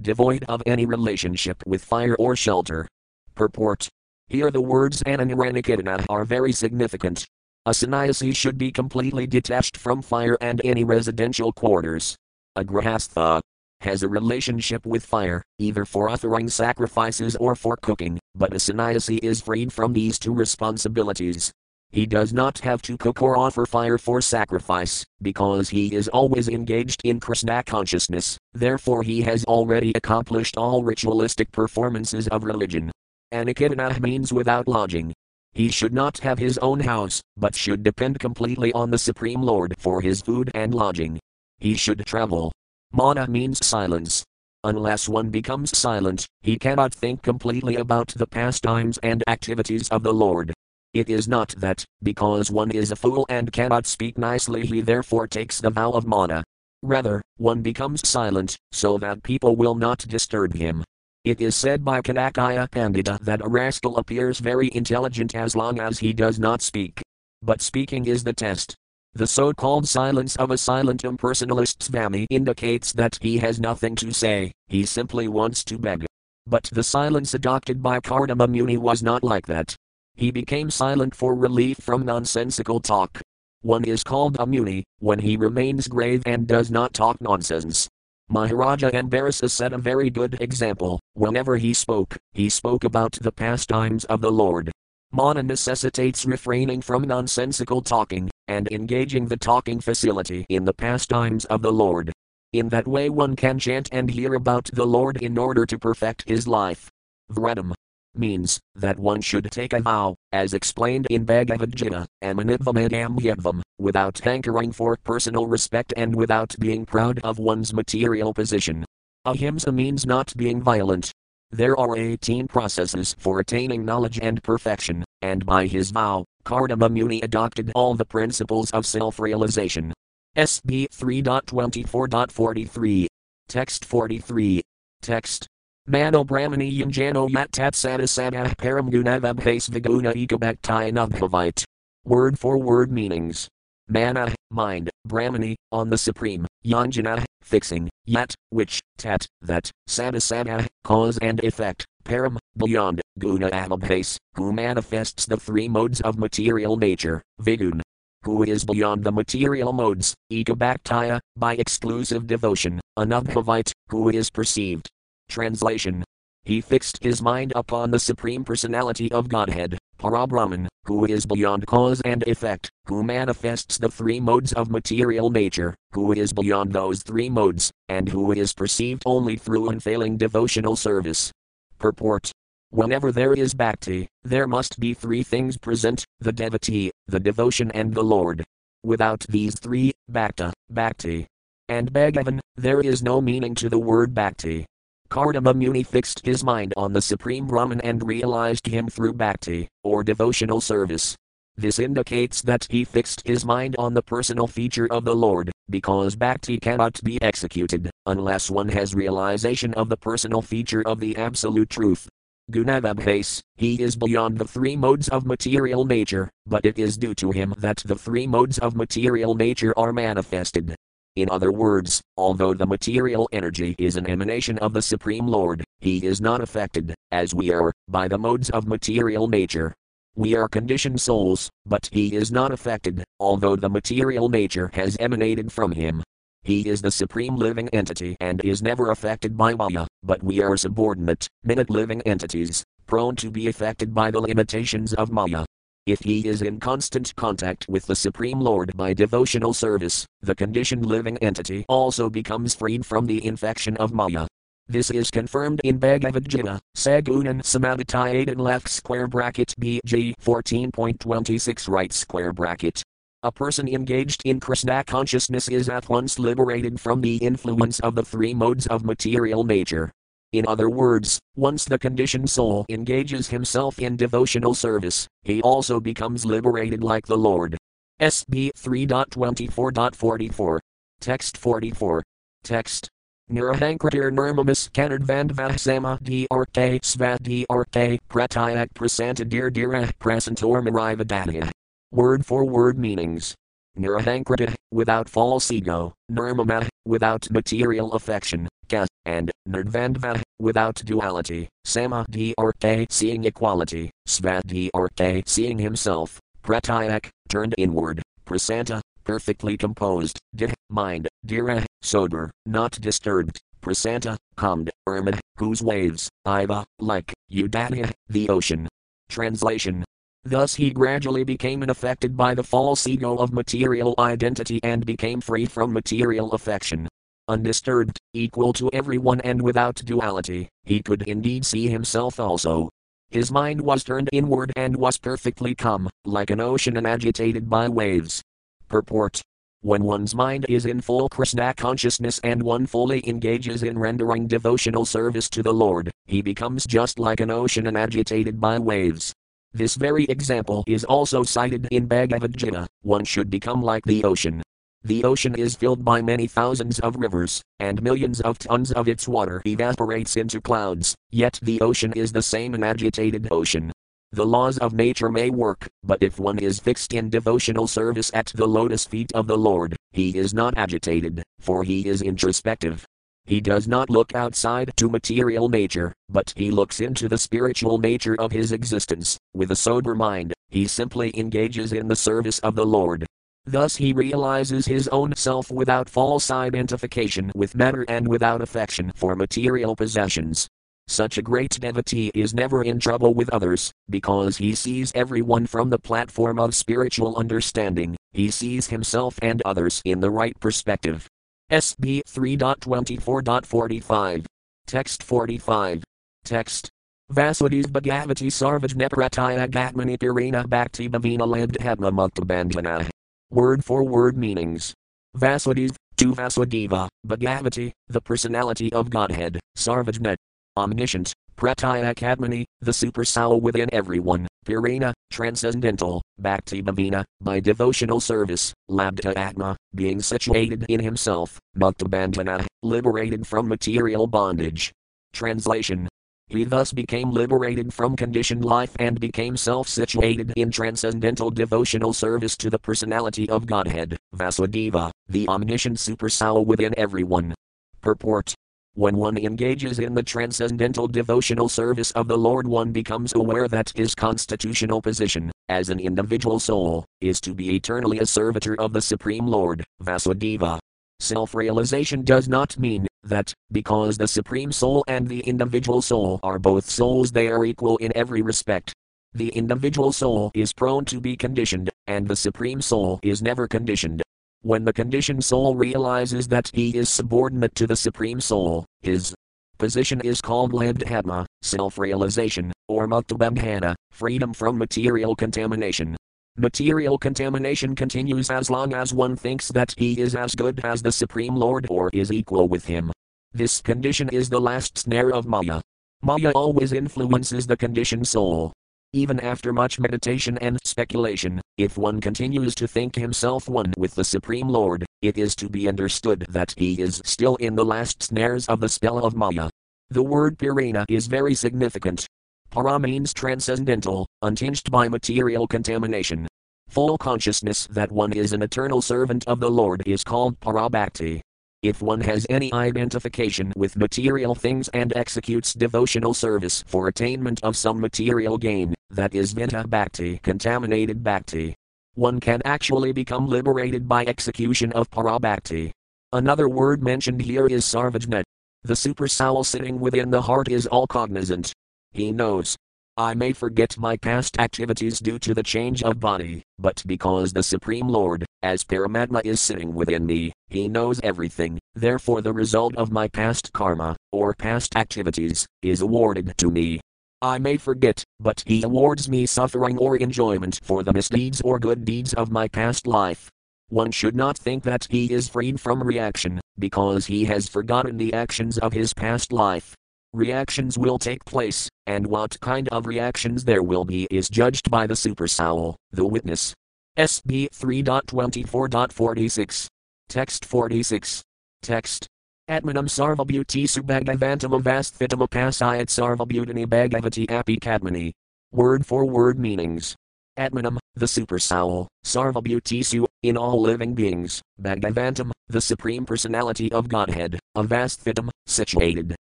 devoid of any relationship with fire or shelter. Purport: here the words ananiranikidana are very significant. A sannyasi should be completely detached from fire and any residential quarters. A grahastha has a relationship with fire, either for offering sacrifices or for cooking, but a sannyasi is freed from these two responsibilities. He does not have to cook or offer fire for sacrifice, because he is always engaged in Krishna consciousness, therefore he has already accomplished all ritualistic performances of religion. Anikidana means without lodging. He should not have his own house, but should depend completely on the Supreme Lord for his food and lodging. He should travel. Mana means silence. Unless one becomes silent, he cannot think completely about the pastimes and activities of the Lord. It is not that, because one is a fool and cannot speak nicely, he therefore takes the vow of mana. Rather, one becomes silent, so that people will not disturb him. It is said by Kanakaya Pandita that a rascal appears very intelligent as long as he does not speak. But speaking is the test. The so-called silence of a silent impersonalist Swami indicates that he has nothing to say, he simply wants to beg. But the silence adopted by Kardama Muni was not like that. He became silent for relief from nonsensical talk. One is called a Muni when he remains grave and does not talk nonsense. Maharaja Ambarisa set a very good example. Whenever he spoke, he spoke about the pastimes of the Lord. Mana necessitates refraining from nonsensical talking and engaging the talking facility in the pastimes of the Lord. In that way one can chant and hear about the Lord in order to perfect his life. Vratam means that one should take a vow, as explained in Bhagavad Gita, amanitvam adamyadvam, without hankering for personal respect and without being proud of one's material position. Ahimsa means not being violent. There are eighteen processes for attaining knowledge and perfection, and by his vow, Kardama Muni adopted all the principles of self-realization. S B three point twenty-four point forty-three. Text forty-three. Text: Mano Brahmani Yanjano Yattat Sadasana Param Gunavabhase Viguna Ekabhaktianabhavite. Word for word meanings. Mana, mind, Brahmani, on the Supreme, Yanjana, fixing, Yat, which, Tat, that, Sadasana, cause and effect, Param, beyond, Guna Avabhase, who manifests the three modes of material nature, Vigun, who is beyond the material modes, Ekabhaktiya, by exclusive devotion, Anubhavite, who is perceived. Translation: he fixed his mind upon the Supreme Personality of Godhead, Parabrahman, who is beyond cause and effect, who manifests the three modes of material nature, who is beyond those three modes, and who is perceived only through unfailing devotional service. Purport: whenever there is bhakti, there must be three things present: the devotee, the devotion, and the Lord. Without these three, bhakta, bhakti, and bhagavan, there is no meaning to the word bhakti. Kardama Muni fixed his mind on the Supreme Brahman and realized him through bhakti, or devotional service. This indicates that he fixed his mind on the personal feature of the Lord, because bhakti cannot be executed unless one has realization of the personal feature of the Absolute Truth. Gunavabhase, he is beyond the three modes of material nature, but it is due to him that the three modes of material nature are manifested. In other words, although the material energy is an emanation of the Supreme Lord, he is not affected, as we are, by the modes of material nature. We are conditioned souls, but he is not affected, although the material nature has emanated from him. He is the supreme living entity and is never affected by Maya, but we are subordinate, minute living entities, prone to be affected by the limitations of Maya. If he is in constant contact with the Supreme Lord by devotional service, the conditioned living entity also becomes freed from the infection of Maya. This is confirmed in Bhagavad Gita, Sagunan Samadhiyadan left square bracket B G fourteen point twenty-six right square bracket. A person engaged in Krishna consciousness is at once liberated from the influence of the three modes of material nature. In other words, once the conditioned soul engages himself in devotional service, he also becomes liberated like the Lord. S B three twenty-four forty-four. Text forty-four. Text. Nirahankratir nirmamis kanadvandvah sama drk sva drk pratayak prasantadir dirah prasantor marivadadya. Word for word meanings. Nirahankrita, without false ego, nirmama, without material affection, ka, and nirvandva, without duality, sama drk, seeing equality, sva drk, seeing himself, pratayak, turned inward, prasanta, perfectly composed, dih, mind, dhira, sober, not disturbed, prasanta, calmed, irma, whose waves, iva, like, udana, the ocean. Translation. Thus he gradually became unaffected by the false ego of material identity and became free from material affection. Undisturbed, equal to everyone and without duality, he could indeed see himself also. His mind was turned inward and was perfectly calm, like an ocean unagitated by waves. Purport. When one's mind is in full Krishna consciousness and one fully engages in rendering devotional service to the Lord, he becomes just like an ocean unagitated by waves. This very example is also cited in Bhagavad Gita, one should become like the ocean. The ocean is filled by many thousands of rivers, and millions of tons of its water evaporates into clouds, yet the ocean is the same unagitated ocean. The laws of nature may work, but if one is fixed in devotional service at the lotus feet of the Lord, he is not agitated, for he is introspective. He does not look outside to material nature, but he looks into the spiritual nature of his existence. With a sober mind, he simply engages in the service of the Lord. Thus he realizes his own self without false identification with matter and without affection for material possessions. Such a great devotee is never in trouble with others, because he sees everyone from the platform of spiritual understanding, he sees himself and others in the right perspective. S B three twenty-four forty-five. Text forty-five. Text. Vasudis Bhagavati Sarvajneparataya Gatmani Pirina Bhakti Bhavina Labdhatma Muktabandhana. Word for word meanings. Vasudis, to Vasudeva, Bhagavati, the personality of Godhead, Sarvajnet. Omniscient, Prataya Kadmani, the Supersoul within everyone, Pirina, transcendental, Bhakti Bhavina, by devotional service, Labdha Atma, being situated in himself, Muktabandhana, liberated from material bondage. Translation. He thus became liberated from conditioned life and became self-situated in transcendental devotional service to the personality of Godhead, Vasudeva, the omniscient Supersoul within everyone. Purport. When one engages in the transcendental devotional service of the Lord, one becomes aware that his constitutional position, as an individual soul, is to be eternally a servitor of the Supreme Lord, Vasudeva. Self-realization does not mean that, because the Supreme Soul and the individual soul are both souls, they are equal in every respect. The individual soul is prone to be conditioned, and the Supreme Soul is never conditioned. When the conditioned soul realizes that he is subordinate to the Supreme Soul, his position is called Labdhatma, self-realization, or Muktabandhana, freedom from material contamination. Material contamination continues as long as one thinks that he is as good as the Supreme Lord or is equal with him. This condition is the last snare of Maya. Maya always influences the conditioned soul. Even after much meditation and speculation, if one continues to think himself one with the Supreme Lord, it is to be understood that he is still in the last snares of the spell of Maya. The word Pirina is very significant. Para means transcendental, untinged by material contamination. Full consciousness that one is an eternal servant of the Lord is called Parabhakti. If one has any identification with material things and executes devotional service for attainment of some material gain, that is Vinta Bhakti, contaminated Bhakti. One can actually become liberated by execution of Parabhakti. Another word mentioned here is Sarvajñat. The Supersoul sitting within the heart is all cognizant. He knows. I may forget my past activities due to the change of body, but because the Supreme Lord, as Paramatma, is sitting within me, he knows everything, therefore the result of my past karma, or past activities, is awarded to me. I may forget, but he awards me suffering or enjoyment for the misdeeds or good deeds of my past life. One should not think that he is freed from reaction, because he has forgotten the actions of his past life. Reactions will take place, and what kind of reactions there will be is judged by the Supersoul, the witness. S B three twenty-four forty-six. Text forty-six. Text. Atmanam sarvabhuti subhagavantam avasthitam apasayat sarvabhutani bhagavati apikadmani. Word for word meanings. Atmanam, the Supersoul, sarvabhutisu, in all living beings, bhagavantam, the Supreme Personality of Godhead, avasthitam, situated,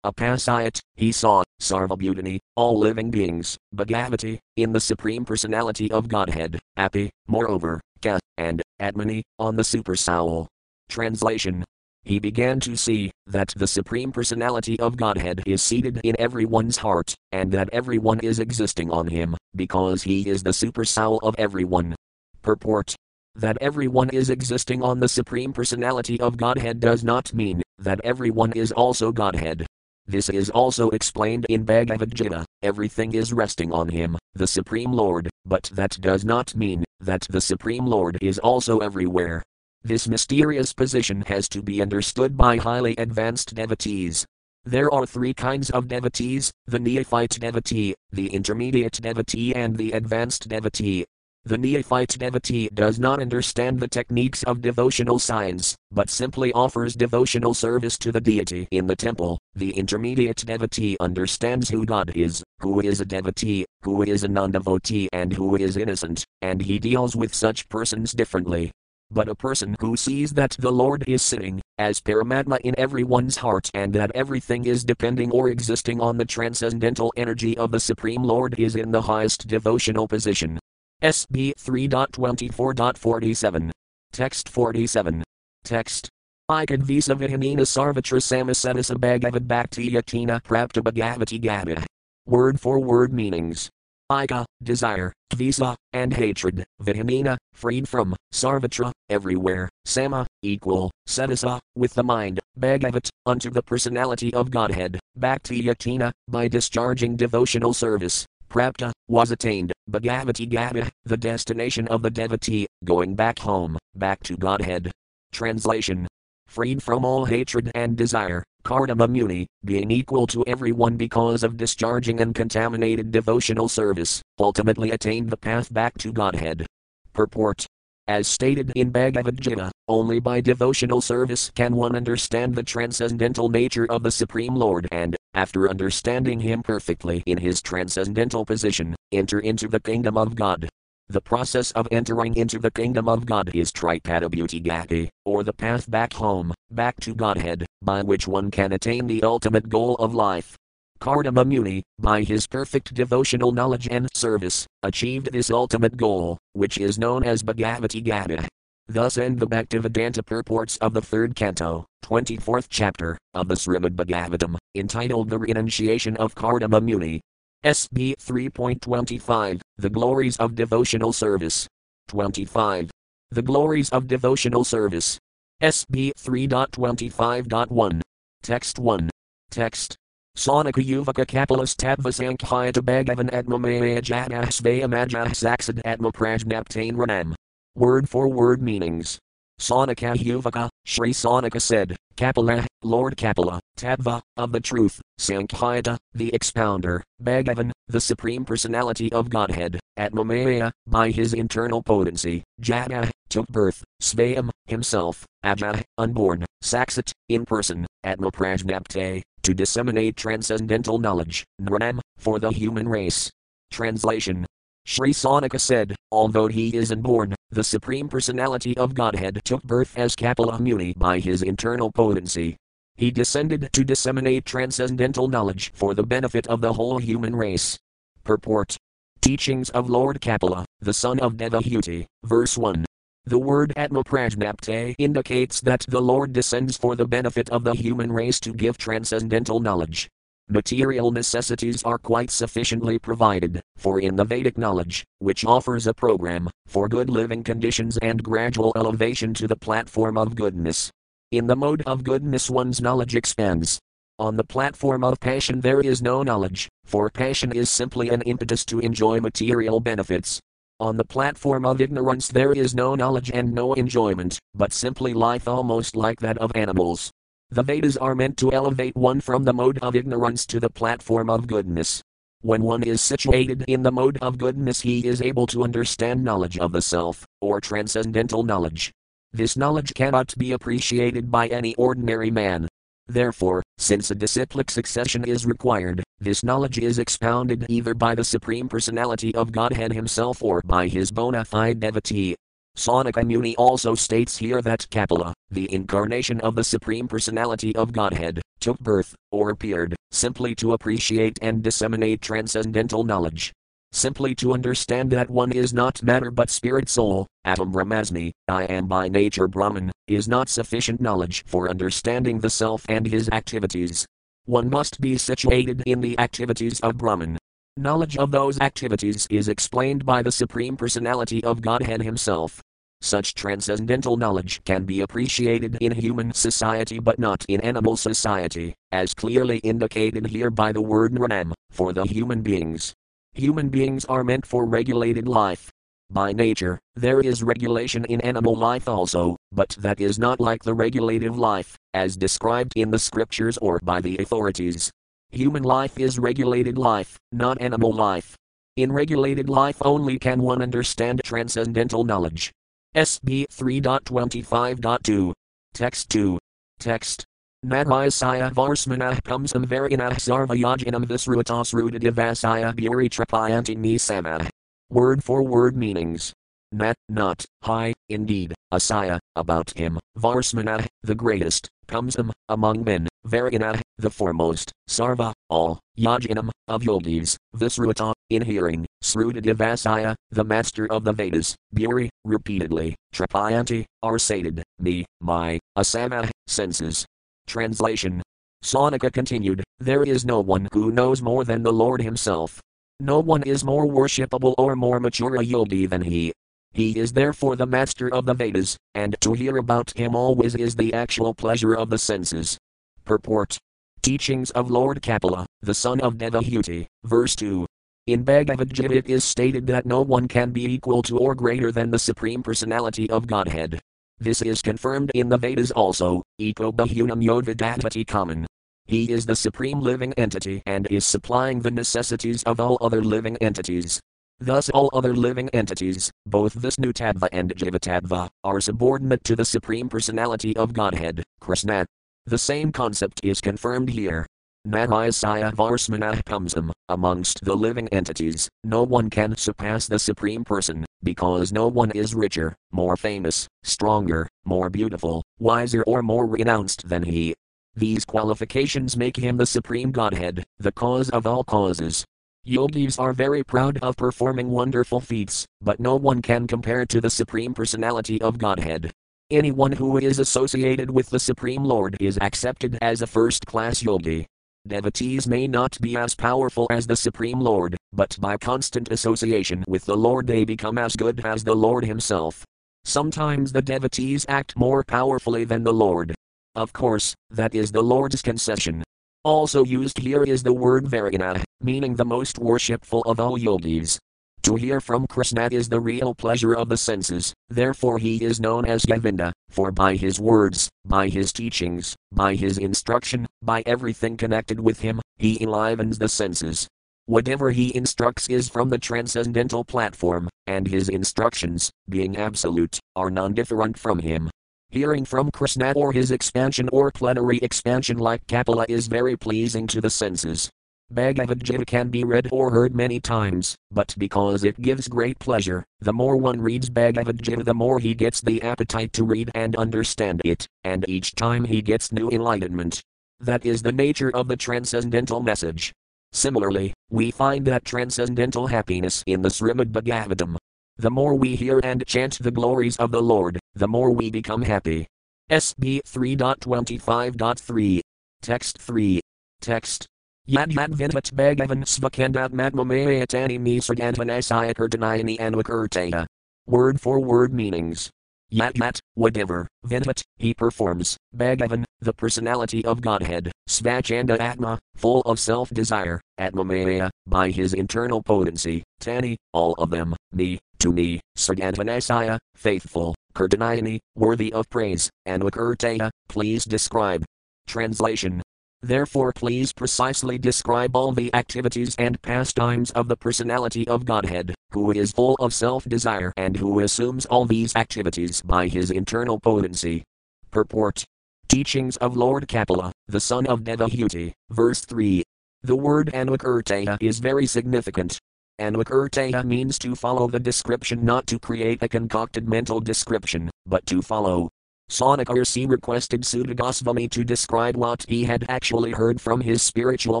apasayat, he saw, sarvabhutani, all living beings, bhagavati, in the Supreme Personality of Godhead, api, moreover, ka, and, atmani, on the Supersoul. Translation. He began to see that the Supreme Personality of Godhead is seated in everyone's heart, and that everyone is existing on him, because he is the Supersoul of everyone. Purport. That everyone is existing on the Supreme Personality of Godhead does not mean that everyone is also Godhead. This is also explained in Bhagavad Gita, everything is resting on him, the Supreme Lord, but that does not mean that the Supreme Lord is also everywhere. This mysterious position has to be understood by highly advanced devotees. There are three kinds of devotees, the neophyte devotee, the intermediate devotee and the advanced devotee. The neophyte devotee does not understand the techniques of devotional science, but simply offers devotional service to the deity in the temple. The intermediate devotee understands who God is, who is a devotee, who is a non-devotee and who is innocent, and he deals with such persons differently. But a person who sees that the Lord is sitting, as Paramatma in everyone's heart and that everything is depending or existing on the transcendental energy of the Supreme Lord is in the highest devotional position. S B three twenty-four forty-seven. Text forty-seven. Text. Ikadvisa vihanina sarvatra samasetasa bhagavad bhakti yatina prapta bhagavati gada. Word for word meanings. Ika, desire, dvisa, and hatred, vihanina, freed from, sarvatra, everywhere, sama, equal, setasa, with the mind, bhagavat, unto the personality of Godhead, bhakti yatina, by discharging devotional service, prapta, was attained, bhagavati gata, the destination of the devotee, going back home, back to Godhead. Translation. Freed from all hatred and desire, Kardama Muni, being equal to everyone because of discharging uncontaminated devotional service, ultimately attained the path back to Godhead. Purport. As stated in Bhagavad Gita, only by devotional service can one understand the transcendental nature of the Supreme Lord and, after understanding Him perfectly in His transcendental position, enter into the kingdom of God. The process of entering into the kingdom of God is Tripadabhutigati, or the path back home, back to Godhead, by which one can attain the ultimate goal of life. Kardama Muni, by his perfect devotional knowledge and service, achieved this ultimate goal, which is known as Bhagavati Gata. Thus end the Bhaktivedanta purports of the third canto, twenty-fourth chapter, of the Srimad Bhagavatam, entitled The Renunciation of Kardama Muni. S B three twenty-five, The Glories of Devotional Service. twenty-five. The Glories of Devotional Service. S B three twenty-five one. Text one. Text. Sonika yuvaka kapilas tattva sankhya bhagavan atma maya jadasvaya majah saksad atma prajnaptain ranam. Word for word meanings. Sonika yuvaka, Sri Sonika said, Kapila, Lord Kapila, Tattva, of the truth, Sankhya, the expounder, Bhagavan, the Supreme Personality of Godhead, Atmamaya, by his internal potency, Jada, took birth, Svayam, himself, Ajah, unborn, Saksat, in person, Atmaprajnapte, to disseminate transcendental knowledge, Nranam, for the human race. Translation. Sri Sonika said, although he is unborn, the Supreme Personality of Godhead took birth as Kapila Muni by his internal potency. He descended to disseminate transcendental knowledge for the benefit of the whole human race. Purport. Teachings of Lord Kapila, the son of Devahuti, verse one. The word Atmaprajnapte indicates that the Lord descends for the benefit of the human race to give transcendental knowledge. Material necessities are quite sufficiently provided, for in the Vedic knowledge, which offers a program for good living conditions and gradual elevation to the platform of goodness. In the mode of goodness one's knowledge expands. On the platform of passion there is no knowledge, for passion is simply an impetus to enjoy material benefits. On the platform of ignorance there is no knowledge and no enjoyment, but simply life almost like that of animals. The Vedas are meant to elevate one from the mode of ignorance to the platform of goodness. When one is situated in the mode of goodness he is able to understand knowledge of the self, or transcendental knowledge. This knowledge cannot be appreciated by any ordinary man. Therefore, since a disciplic succession is required, this knowledge is expounded either by the Supreme Personality of Godhead himself or by his bona fide devotee. Sonika Muni also states here that Kapila, the incarnation of the Supreme Personality of Godhead, took birth, or appeared, simply to appreciate and disseminate transcendental knowledge. Simply to understand that one is not matter but spirit soul, atom Brahmasmi, I am by nature Brahman, is not sufficient knowledge for understanding the self and his activities. One must be situated in the activities of Brahman. Knowledge of those activities is explained by the Supreme Personality of Godhead himself. Such transcendental knowledge can be appreciated in human society but not in animal society, as clearly indicated here by the word Ram, for the human beings. Human beings are meant for regulated life. By nature, there is regulation in animal life also, but that is not like the regulative life, as described in the scriptures or by the authorities. Human life is regulated life, not animal life. In regulated life only can one understand transcendental knowledge. S B three twenty-five two. Text two. Text. Narayasaya varsmanah pumsam varianah sarvayajinam visrutas rudadivasaya buri trapayanti nisamah. Word for word meanings. Nat, not, high, indeed, asaya, about him, varsmanah, the greatest, pumsam, among men, varianah, the foremost, sarva, all, yajinam, of yogis, visruta, in hearing, srudadivasaya, the master of the Vedas, buri, repeatedly, trapayanti, are sated, me, my, asamah, senses. Translation. Sonika continued, there is no one who knows more than the Lord himself. No one is more worshipable or more mature a yogi than he. He is therefore the master of the Vedas, and to hear about him always is the actual pleasure of the senses. Purport. Teachings of Lord Kapila, the son of Devahuti, verse two. In Bhagavad Gita it is stated that no one can be equal to or greater than the Supreme Personality of Godhead. This is confirmed in the Vedas also, eko bahunam yovidatati common. He is the supreme living entity and is supplying the necessities of all other living entities. Thus all other living entities, both Vishnutattva and Jivatattva, are subordinate to the Supreme Personality of Godhead, Krishna. The same concept is confirmed here. Narayasaya varsmanah pumsam, amongst the living entities, no one can surpass the Supreme Person, because no one is richer, more famous, stronger, more beautiful, wiser or more renounced than he. These qualifications make him the Supreme Godhead, the cause of all causes. Yogis are very proud of performing wonderful feats, but no one can compare to the Supreme Personality of Godhead. Anyone who is associated with the Supreme Lord is accepted as a first-class yogi. Devotees may not be as powerful as the Supreme Lord, but by constant association with the Lord they become as good as the Lord himself. Sometimes the devotees act more powerfully than the Lord. Of course, that is the Lord's concession. Also used here is the word Varuna, meaning the most worshipful of all yogis. To hear from Krishna is the real pleasure of the senses, therefore he is known as Govinda, for by his words, by his teachings, by his instruction, by everything connected with him, he enlivens the senses. Whatever he instructs is from the transcendental platform, and his instructions, being absolute, are non-different from him. Hearing from Krishna or his expansion or plenary expansion like Kapila is very pleasing to the senses. Bhagavad Gita can be read or heard many times, but because it gives great pleasure, the more one reads Bhagavad Gita the more he gets the appetite to read and understand it, and each time he gets new enlightenment. That is the nature of the transcendental message. Similarly, we find that transcendental happiness in the Srimad Bhagavatam. The more we hear and chant the glories of the Lord, the more we become happy. S B three twenty-five three. Text three. Text. Yad yad vinvat bhagavan svakandat matmamayatani misragantanasayakirtanayani anvakurtaya. Word for word meanings. Yat yat, whatever, vedvat, he performs, Bhagavan, the personality of Godhead, Svachanda Atma, full of self-desire, Atmamaya, by his internal potency, Tani, all of them, me, to me, Sargantanasaya, faithful, Kirtanayani, worthy of praise, and Anvakarteya, please describe. Translation. Therefore please precisely describe all the activities and pastimes of the personality of Godhead, who is full of self-desire and who assumes all these activities by his internal potency. Purport. Teachings of Lord Kapila, the son of Devahuti, verse three. The word Anvakarteya is very significant. Anvakarteya means to follow the description, not to create a concocted mental description, but to follow. Sonika R C requested Sridharasvami to describe what he had actually heard from his spiritual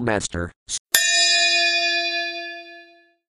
master,